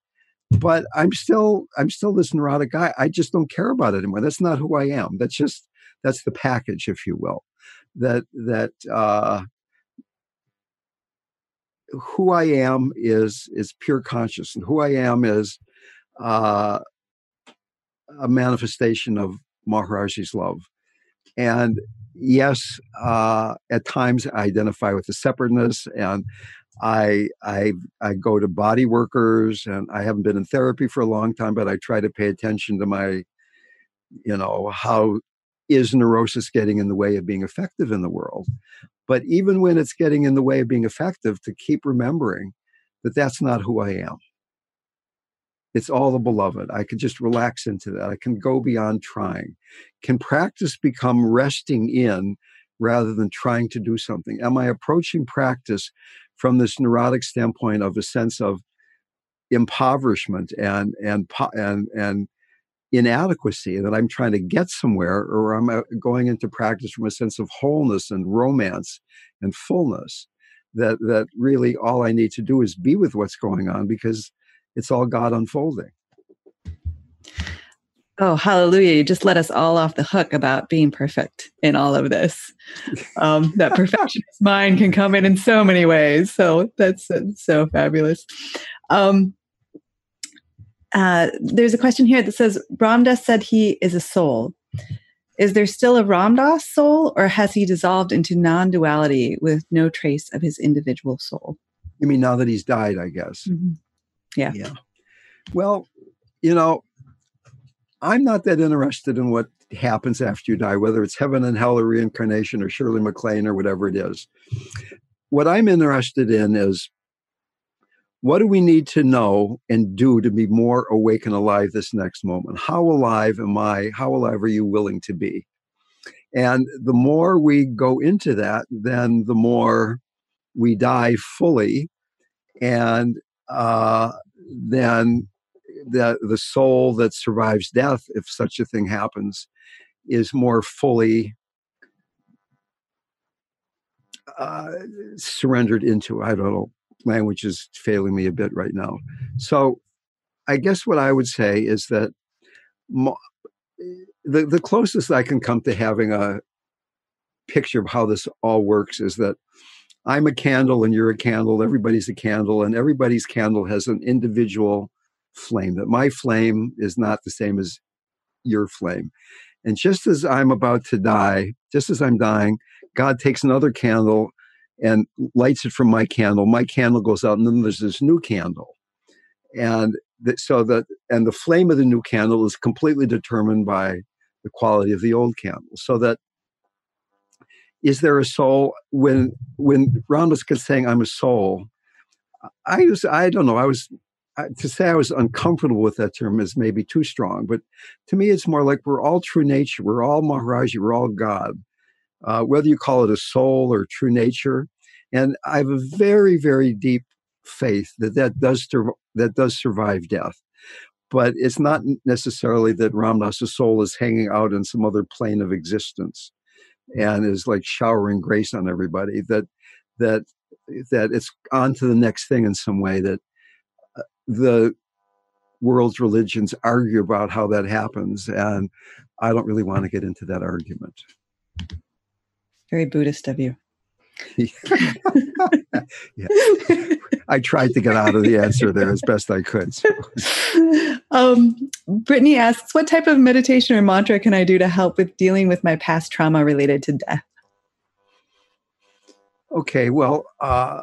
but I'm still, I'm still this neurotic guy. I just don't care about it anymore. That's not who I am. That's just, that's the package, if you will. That, that, uh, who I am is, is pure conscious, and who I am is, uh, a manifestation of Maharaji's love. And yes, uh, at times I identify with the separateness, and I, I, I go to body workers, and I haven't been in therapy for a long time, but I try to pay attention to my, you know, how is neurosis getting in the way of being effective in the world? But even when it's getting in the way of being effective, to keep remembering that that's not who I am. It's all the beloved. I can just relax into that. I can go beyond trying. Can practice become resting in rather than trying to do something? Am I approaching practice from this neurotic standpoint of a sense of impoverishment and and and and inadequacy, that I'm trying to get somewhere, or am I going into practice from a sense of wholeness and romance and fullness? That that really all I need to do is be with what's going on, because it's all God unfolding. Oh, hallelujah. You just let us all off the hook about being perfect in all of this. Um, that perfectionist mind can come in in so many ways. So that's, that's so fabulous. Um, uh, there's a question here that says, Ram Dass said he is a soul. Is there still a Ram Dass soul, or has he dissolved into non-duality with no trace of his individual soul? You mean now that he's died, I guess. Mm-hmm. Yeah. Yeah. Well, you know, I'm not that interested in what happens after you die, whether it's heaven and hell or reincarnation or Shirley MacLaine or whatever it is. What I'm interested in is, what do we need to know and do to be more awake and alive this next moment? How alive am I? How alive are you willing to be? And the more we go into that, then the more we die fully, and Uh, then the, the soul that survives death, if such a thing happens, is more fully uh, surrendered into. I don't know, language is failing me a bit right now. So I guess what I would say is that mo- the, the closest I can come to having a picture of how this all works is that I'm a candle and you're a candle, everybody's a candle, and everybody's candle has an individual flame, that my flame is not the same as your flame. And just as I'm about to die, just as I'm dying, God takes another candle and lights it from my candle. My candle goes out, and then there's this new candle. And th- so that, and the flame of the new candle is completely determined by the quality of the old candle. So that, is there a soul? When when Ram Dass kept saying, I'm a soul, I was, I don't know, I was, I, to say I was uncomfortable with that term is maybe too strong, but to me it's more like we're all true nature, we're all Maharaji, we're all God, uh, whether you call it a soul or true nature. And I have a very, very deep faith that that does, that does survive death. But it's not necessarily that Ram Dass's soul is hanging out in some other plane of existence and is like showering grace on everybody, that that that it's on to the next thing in some way, that the world's religions argue about how that happens, and I don't really want to get into that argument. Very Buddhist of you. Yeah. I tried to get out of the answer there as best I could. So. Um, Brittany asks, what type of meditation or mantra can I do to help with dealing with my past trauma related to death? Okay, well, uh,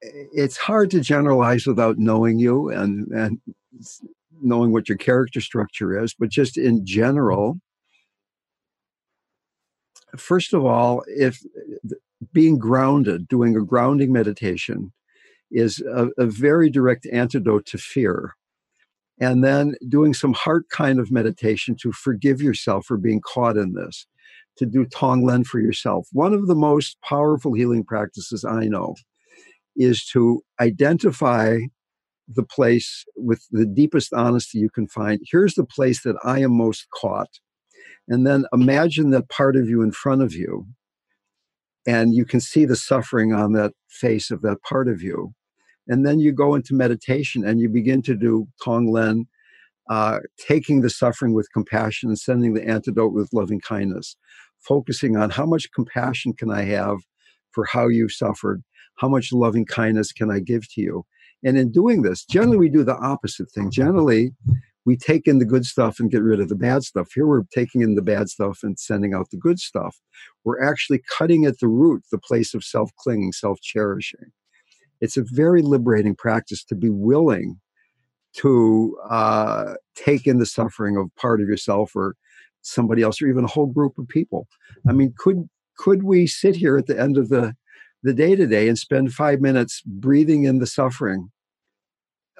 it's hard to generalize without knowing you and, and knowing what your character structure is, but just in general, first of all, if being grounded, doing a grounding meditation is a, a very direct antidote to fear. And then doing some heart kind of meditation to forgive yourself for being caught in this, to do Tonglen for yourself. One of the most powerful healing practices I know is to identify the place with the deepest honesty you can find. Here's the place that I am most caught. And then imagine that part of you in front of you, and you can see the suffering on that face of that part of you. And then you go into meditation and you begin to do Tonglen, uh, taking the suffering with compassion and sending the antidote with loving kindness, focusing on how much compassion can I have for how you suffered, how much loving kindness can I give to you. And in doing this, generally we do the opposite thing. Generally, we take in the good stuff and get rid of the bad stuff. Here we're taking in the bad stuff and sending out the good stuff. We're actually cutting at the root, the place of self-clinging, self-cherishing. It's a very liberating practice to be willing to uh, take in the suffering of part of yourself or somebody else or even a whole group of people. I mean, could could we sit here at the end of the, the day today and spend five minutes breathing in the suffering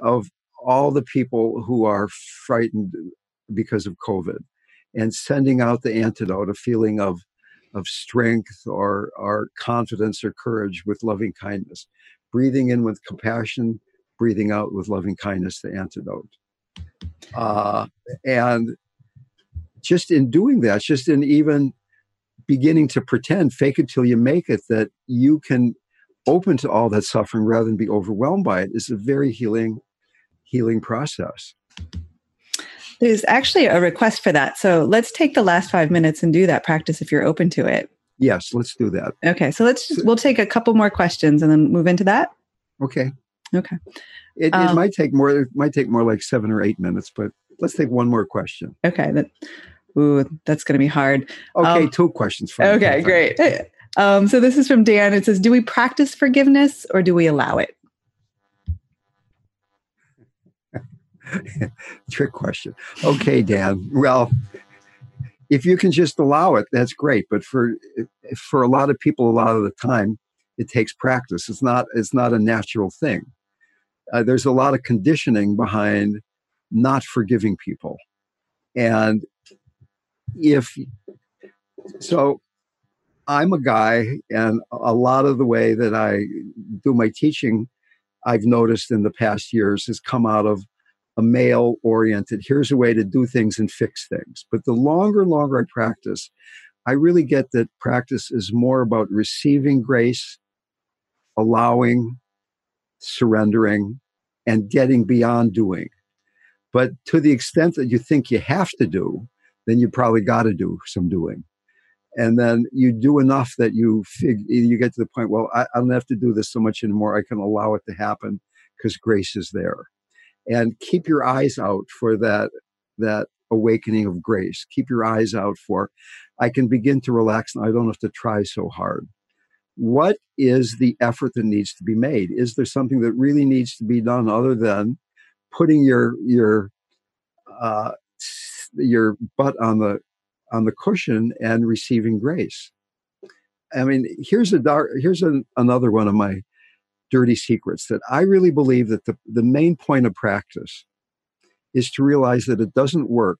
of all the people who are frightened because of COVID and sending out the antidote, a feeling of of strength or, or confidence or courage with loving kindness? Breathing in with compassion, breathing out with loving kindness, the antidote. Uh, and just in doing that, just in even beginning to pretend, fake it till you make it, that you can open to all that suffering rather than be overwhelmed by it is a very healing, healing process. There's actually a request for that. So let's take the last five minutes and do that practice if you're open to it. Yes, let's do that. Okay, so let's just, we'll take a couple more questions and then move into that. Okay. Okay. It, um, it might take more. It might take more like seven or eight minutes, but let's take one more question. Okay. That, ooh, that's going to be hard. Okay, um, two questions. For okay, me. Great. Um, so this is from Dan. It says, "Do we practice forgiveness or do we allow it?" Trick question. Okay, Dan. Well, if you can just allow it, that's great. But for for a lot of people, a lot of the time, it takes practice. It's not it's not a natural thing. Uh, there's a lot of conditioning behind not forgiving people, and if so, I'm a guy, and a lot of the way that I do my teaching, I've noticed in the past years, has come out of a male-oriented, here's a way to do things and fix things. But the longer, longer I practice, I really get that practice is more about receiving grace, allowing, surrendering, and getting beyond doing. But to the extent that you think you have to do, then you probably got to do some doing. And then you do enough that you fig- you get to the point, well, I, I don't have to do this so much anymore. I can allow it to happen because grace is there. And keep your eyes out for that, that awakening of grace. Keep your eyes out for, I can begin to relax and I don't have to try so hard. What is the effort that needs to be made? Is there something that really needs to be done other than putting your your uh, your butt on the on the cushion and receiving grace? I mean, here's a dark, here's an, another one of my dirty secrets, that I really believe that the, the main point of practice is to realize that it doesn't work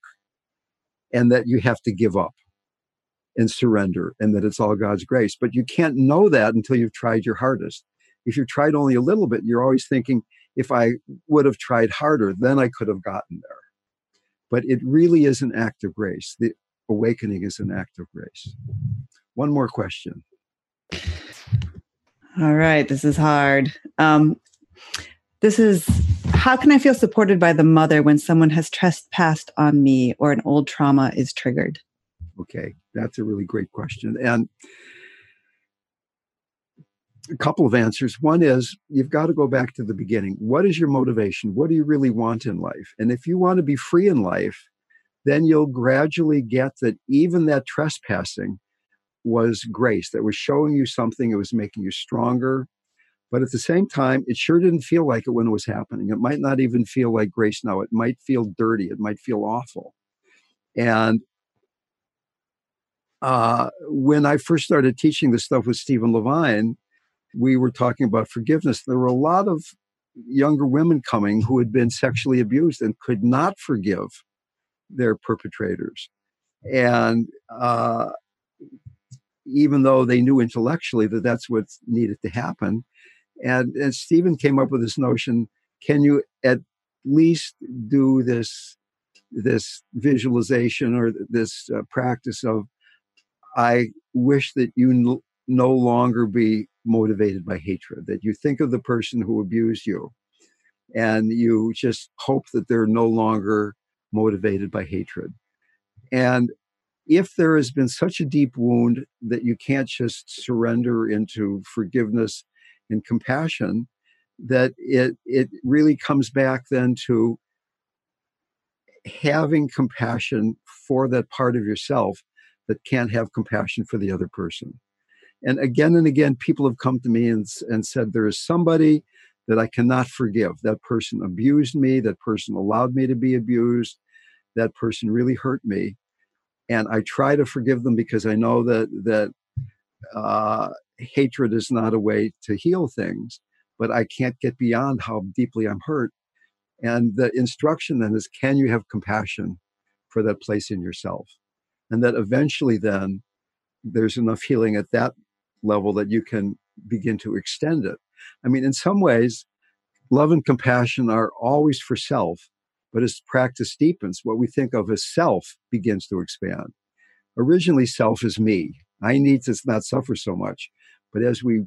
and that you have to give up and surrender and that it's all God's grace. But you can't know that until you've tried your hardest. If you've tried only a little bit, you're always thinking, if I would have tried harder, then I could have gotten there. But it really is an act of grace. The awakening is an act of grace. One more question. All right. This is hard. Um, this is, how can I feel supported by the mother when someone has trespassed on me or an old trauma is triggered? Okay. That's a really great question. And a couple of answers. One is you've got to go back to the beginning. What is your motivation? What do you really want in life? And if you want to be free in life, then you'll gradually get that even that trespassing was grace. That was showing you something. It was making you stronger. But at the same time, it sure didn't feel like it when it was happening. It might not even feel like grace now. It might feel dirty. It might feel awful. And uh, when I first started teaching this stuff with Stephen Levine, we were talking about forgiveness. There were a lot of younger women coming who had been sexually abused and could not forgive their perpetrators. And uh, even though they knew intellectually that that's what needed to happen. And, and Stephen came up with this notion, can you at least do this, this visualization or this uh, practice of, I wish that you no, no longer be motivated by hatred, that you think of the person who abused you and you just hope that they're no longer motivated by hatred. And if there has been such a deep wound that you can't just surrender into forgiveness and compassion, that it, it really comes back then to having compassion for that part of yourself that can't have compassion for the other person. And again and again, people have come to me and, and said, there is somebody that I cannot forgive. That person abused me. That person allowed me to be abused. That person really hurt me. And I try to forgive them because I know that, that uh, hatred is not a way to heal things, but I can't get beyond how deeply I'm hurt. And the instruction then is, can you have compassion for that place in yourself? And that eventually then there's enough healing at that level that you can begin to extend it. I mean, in some ways, love and compassion are always for self, but as practice deepens, what we think of as self begins to expand. Originally, self is me. I need to not suffer so much. But as we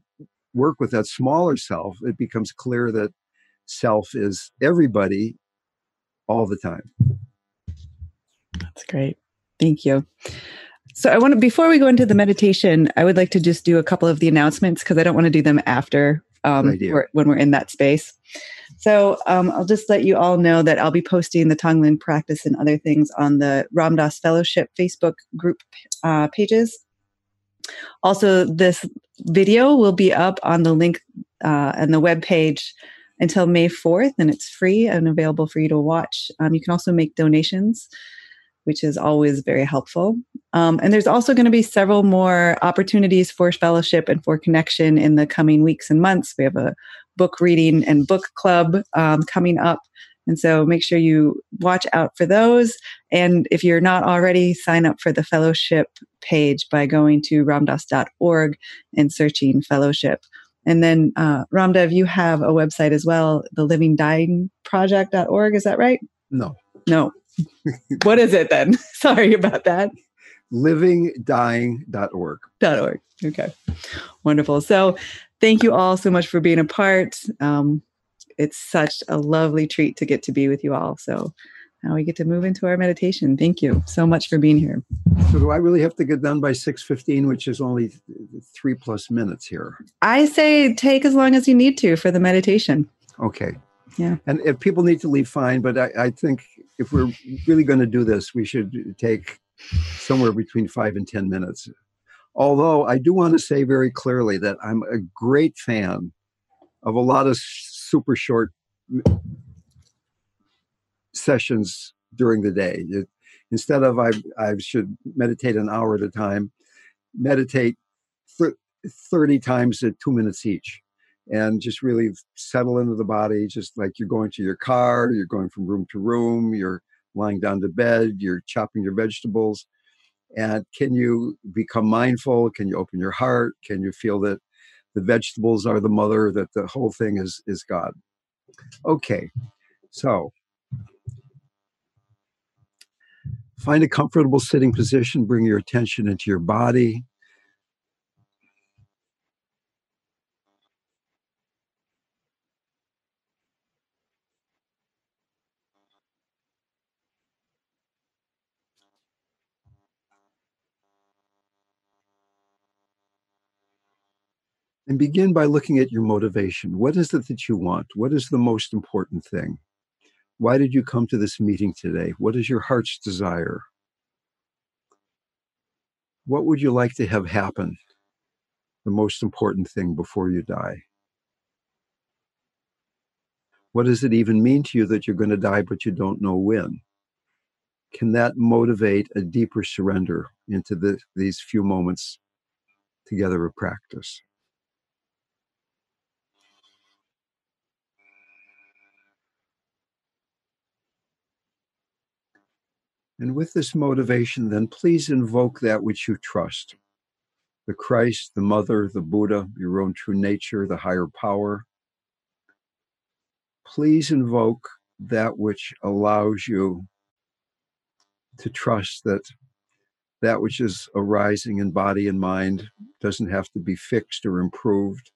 work with that smaller self, it becomes clear that self is everybody all the time. That's great. Thank you. So I want to, before we go into the meditation, I would like to just do a couple of the announcements because I don't want to do them after um, or, when we're in that space. So um, I'll just let you all know that I'll be posting the Tonglen practice and other things on the Ram Dass Fellowship Facebook group uh, pages. Also, this video will be up on the link uh, and the webpage until May fourth, and it's free and available for you to watch. Um, you can also make donations, which is always very helpful. Um, and there's also going to be several more opportunities for fellowship and for connection in the coming weeks and months. We have a book reading and book club um, coming up. And so make sure you watch out for those. And if you're not already, sign up for the fellowship page by going to ramdas dot org and searching fellowship. And then uh, Ramdev, you have a website as well, the Living Dying Project dot org. Is that right? No. No. What is it then? Sorry about that. living dying dot org. .org. Okay. Wonderful. So thank you all so much for being a part. Um, it's such a lovely treat to get to be with you all. So now we get to move into our meditation. Thank you so much for being here. So do I really have to get done by six fifteen, which is only three plus minutes here? I say take as long as you need to for the meditation. Okay. Yeah. And if people need to leave, fine. But I, I think if we're really going to do this, we should take somewhere between five and ten minutes. Although I do want to say very clearly that I'm a great fan of a lot of super short sessions during the day. It, instead of I, I should meditate an hour at a time, meditate thirty times at two minutes each. And just really settle into the body, just like you're going to your car, you're going from room to room, you're lying down to bed, you're chopping your vegetables. And can you become mindful? Can you open your heart? Can you feel that the vegetables are the mother, that the whole thing is, is God? Okay, so find a comfortable sitting position, bring your attention into your body. And begin by looking at your motivation. What is it that you want? What is the most important thing? Why did you come to this meeting today? What is your heart's desire? What would you like to have happen? The most important thing before you die. What does it even mean to you that you're going to die, but you don't know when? Can that motivate a deeper surrender into the, these few moments together of practice? And with this motivation, then please invoke that which you trust. The Christ, the Mother, the Buddha, your own true nature, the higher power. Please invoke that which allows you to trust that that which is arising in body and mind doesn't have to be fixed or improved,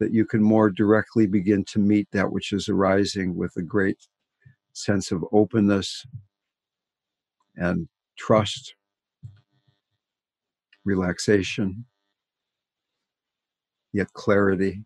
that you can more directly begin to meet that which is arising with a great sense of openness and trust, relaxation, yet clarity.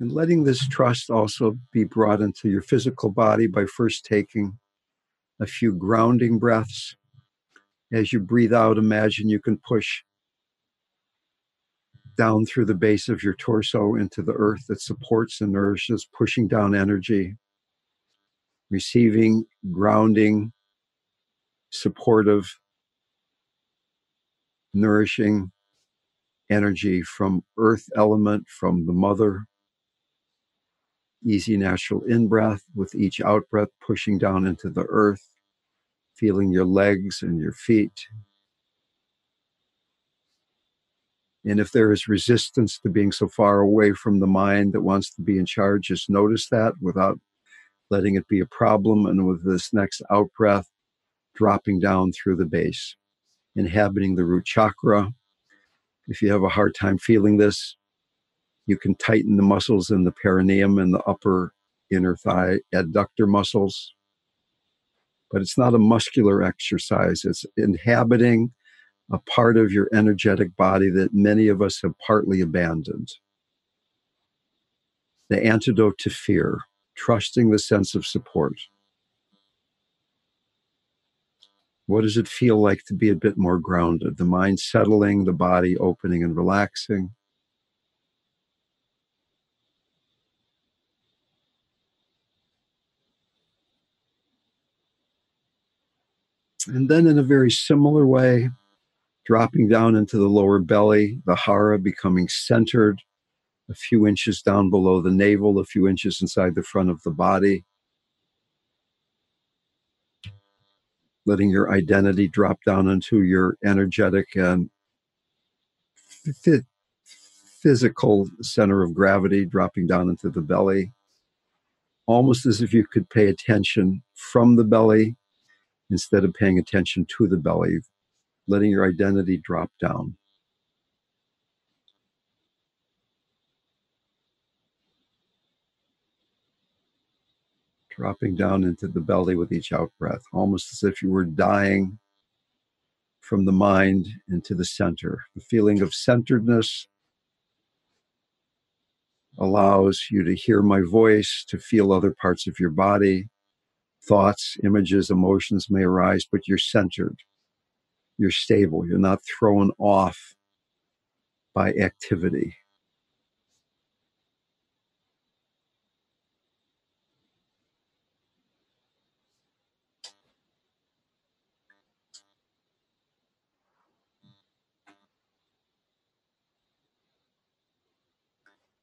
And letting this trust also be brought into your physical body by first taking a few grounding breaths. As you breathe out, imagine you can push down through the base of your torso into the earth that supports and nourishes, pushing down energy, receiving, grounding, supportive, nourishing energy from earth element, from the mother. Easy natural in-breath, with each out-breath pushing down into the earth, feeling your legs and your feet. And if there is resistance to being so far away from the mind that wants to be in charge, just notice that without letting it be a problem. And with this next out-breath, dropping down through the base, inhabiting the root chakra. If you have a hard time feeling this, you can tighten the muscles in the perineum and the upper inner thigh adductor muscles. But it's not a muscular exercise. It's inhabiting a part of your energetic body that many of us have partly abandoned. The antidote to fear, trusting the sense of support. What does it feel like to be a bit more grounded? The mind settling, the body opening and relaxing. And then in a very similar way, dropping down into the lower belly, the hara becoming centered, a few inches down below the navel, a few inches inside the front of the body. Letting your identity drop down into your energetic and f- physical center of gravity, dropping down into the belly. Almost as if you could pay attention from the belly, instead of paying attention to the belly, letting your identity drop down. Dropping down into the belly with each out-breath, almost as if you were dying from the mind into the center. The feeling of centeredness allows you to hear my voice, to feel other parts of your body. Thoughts, images, emotions may arise, but you're centered. You're stable. You're not thrown off by activity.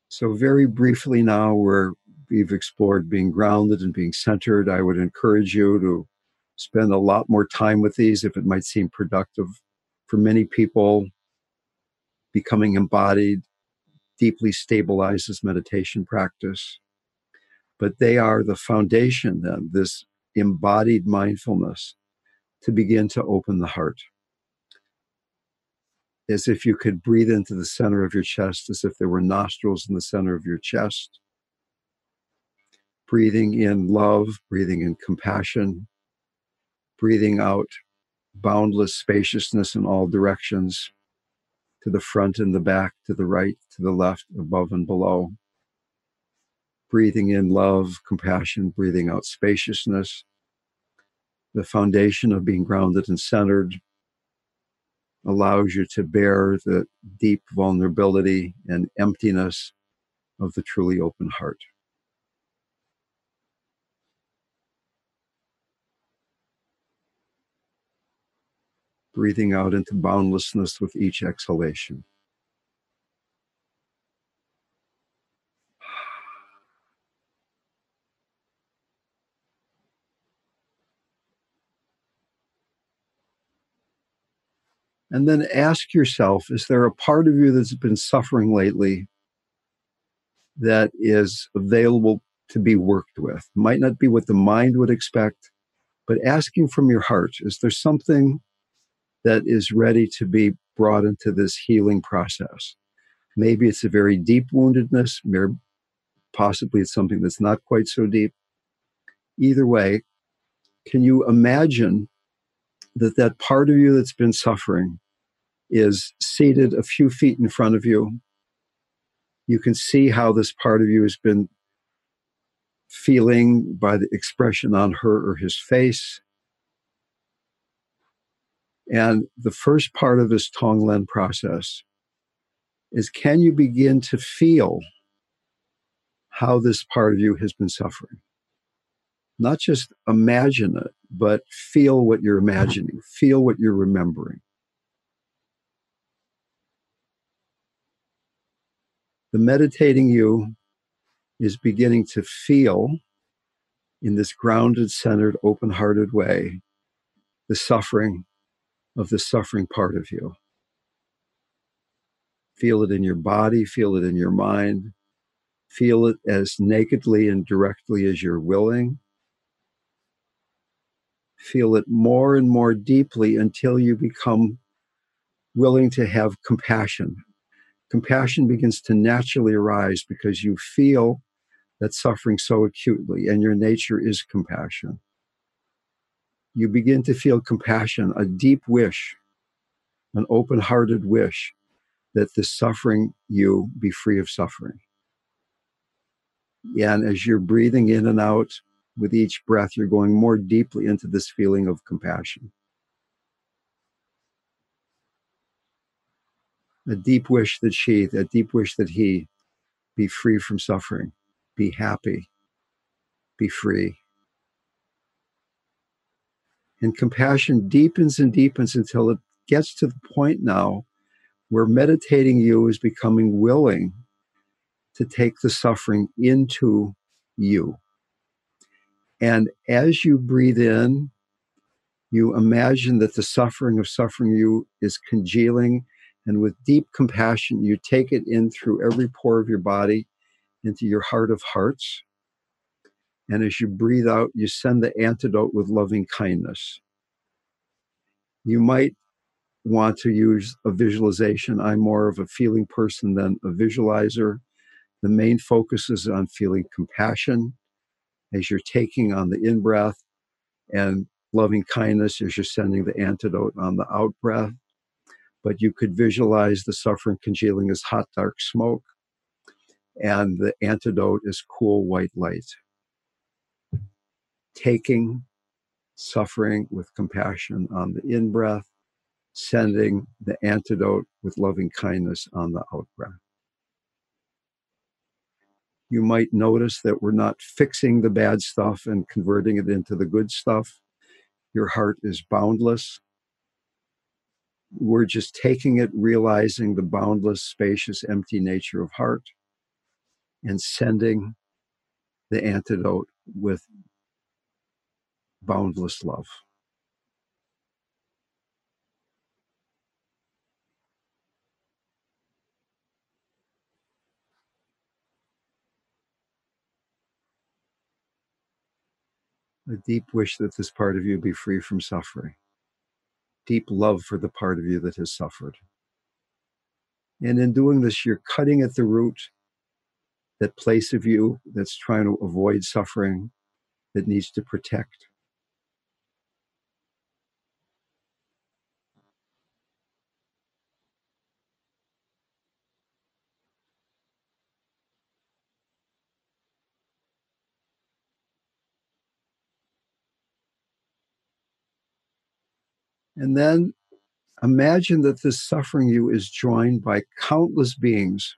So very briefly now, we're We've explored being grounded and being centered. I would encourage you to spend a lot more time with these if it might seem productive. For many people, becoming embodied deeply stabilizes meditation practice. But they are the foundation then, this embodied mindfulness, to begin to open the heart. as if you could breathe into the center of your chest, as if there were nostrils in the center of your chest. Breathing in love, breathing in compassion, breathing out boundless spaciousness in all directions, to the front and the back, to the right, to the left, above and below. Breathing in love, compassion, breathing out spaciousness, the foundation of being grounded and centered, allows you to bear the deep vulnerability and emptiness of the truly open heart. Breathing out into boundlessness with each exhalation. And then ask yourself, is there a part of you that's been suffering lately that is available to be worked with? Might not be what the mind would expect, but asking from your heart, is there something that is ready to be brought into this healing process? Maybe it's a very deep woundedness, possibly it's something that's not quite so deep. Either way, can you imagine that that part of you that's been suffering is seated a few feet in front of you? You can see how this part of you has been feeling by the expression on her or his face. And the first part of this Tonglen process is, can you begin to feel how this part of you has been suffering? Not just imagine it, but feel what you're imagining, feel what you're remembering. The meditating you is beginning to feel in this grounded, centered, open-hearted way the suffering of the suffering part of you. Feel it in your body, feel it in your mind, feel it as nakedly and directly as you're willing. Feel it more and more deeply until you become willing to have compassion. Compassion begins to naturally arise because you feel that suffering so acutely, and your nature is compassion. You begin to feel compassion, a deep wish, an open-hearted wish that the suffering you be free of suffering. And as you're breathing in and out, with each breath, you're going more deeply into this feeling of compassion. A deep wish that she, a deep wish that he be free from suffering, be happy, be free. And compassion deepens and deepens until it gets to the point now where meditating you is becoming willing to take the suffering into you. And as you breathe in, you imagine that the suffering of suffering you is congealing, and with deep compassion, you take it in through every pore of your body into your heart of hearts. And as you breathe out, you send the antidote with loving kindness. You might want to use a visualization. I'm more of a feeling person than a visualizer. The main focus is on feeling compassion as you're taking on the in-breath, and loving kindness as you're sending the antidote on the out-breath. But you could visualize the suffering congealing as hot, dark smoke, and the antidote is cool, white light. Taking suffering with compassion on the in-breath, sending the antidote with loving kindness on the out-breath. You might notice that we're not fixing the bad stuff and converting it into the good stuff. Your heart is boundless. We're just taking it, realizing the boundless, spacious, empty nature of heart, and sending the antidote with boundless love. A deep wish that this part of you be free from suffering. Deep love for the part of you that has suffered. And in doing this, you're cutting at the root, that place of you that's trying to avoid suffering, that needs to protect. And then imagine that this suffering you is joined by countless beings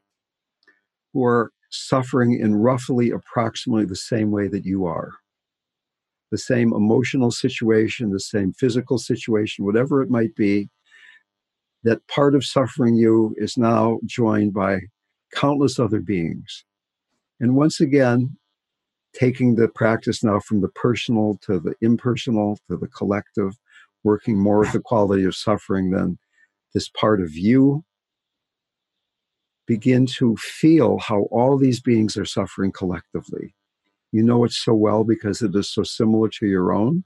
who are suffering in roughly approximately the same way that you are. The same emotional situation, the same physical situation, whatever it might be, that part of suffering you is now joined by countless other beings. And once again, taking the practice now from the personal to the impersonal to the collective, working more with the quality of suffering than this part of you, begin to feel how all these beings are suffering collectively. You know it so well because it is so similar to your own.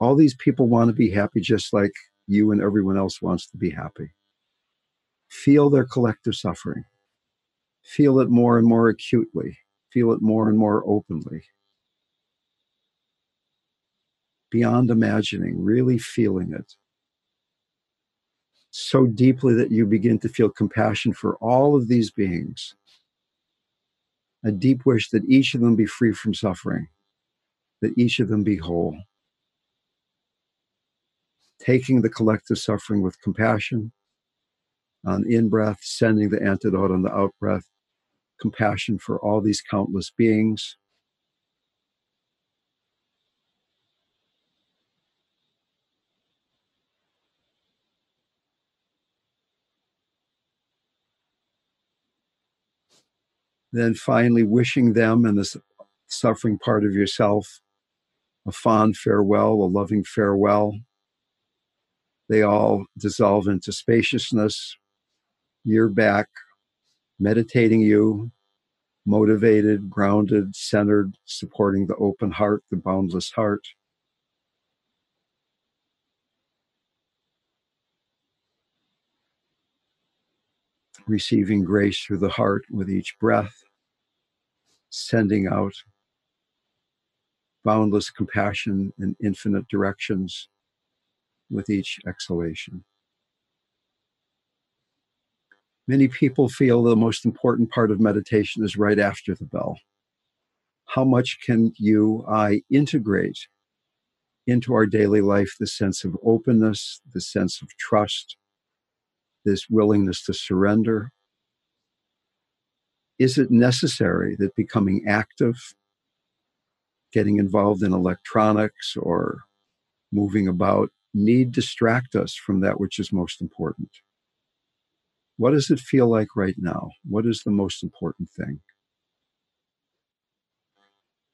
All these people want to be happy just like you and everyone else wants to be happy. Feel their collective suffering. Feel it more and more acutely. Feel it more and more openly. Beyond imagining, really feeling it so deeply that you begin to feel compassion for all of these beings, a deep wish that each of them be free from suffering, that each of them be whole, taking the collective suffering with compassion on in-breath, sending the antidote on the out-breath, compassion for all these countless beings. Then finally wishing them and this suffering part of yourself a fond farewell, a loving farewell. They all dissolve into spaciousness. You're back, meditating you, motivated, grounded, centered, supporting the open heart, the boundless heart. Receiving grace through the heart with each breath, sending out boundless compassion in infinite directions with each exhalation. Many people feel the most important part of meditation is right after the bell. How much can you, I, integrate into our daily life the sense of openness, the sense of trust, this willingness to surrender? Is it necessary that becoming active, getting involved in electronics or moving about, need distract us from that which is most important? What does it feel like right now? What is the most important thing?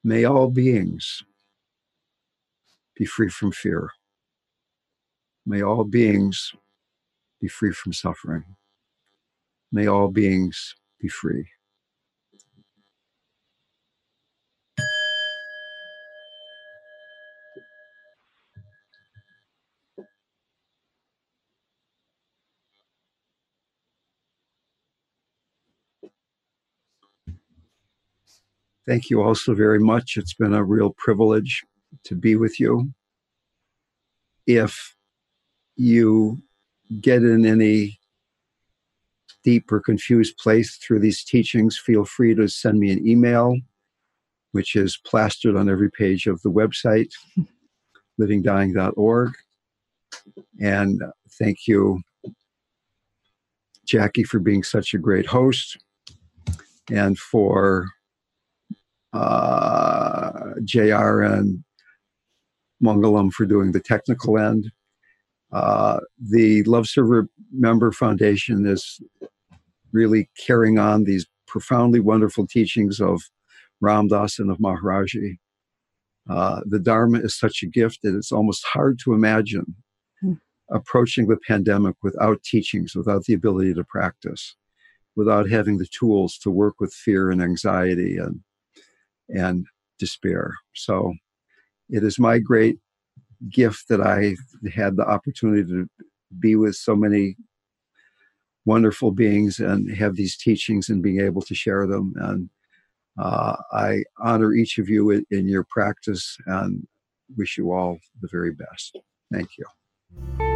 May all beings be free from fear. May all beings be free from suffering. May all beings be free. Thank you all so very much. It's been a real privilege to be with you. If you get in any deep or confused place through these teachings, feel free to send me an email, which is plastered on every page of the website, living dying dot org. And thank you, Jackie, for being such a great host, and for uh, J R and Mongalam for doing the technical end. Uh, the Love Serve Remember Foundation is really carrying on these profoundly wonderful teachings of Ram Dass and of Maharaji. Uh, the Dharma is such a gift that it's almost hard to imagine hmm. approaching the pandemic without teachings, without the ability to practice, without having the tools to work with fear and anxiety and, and despair. So it is my great gift that I had the opportunity to be with so many wonderful beings and have these teachings and being able to share them. And uh, I honor each of you in, in your practice and wish you all the very best. Thank you.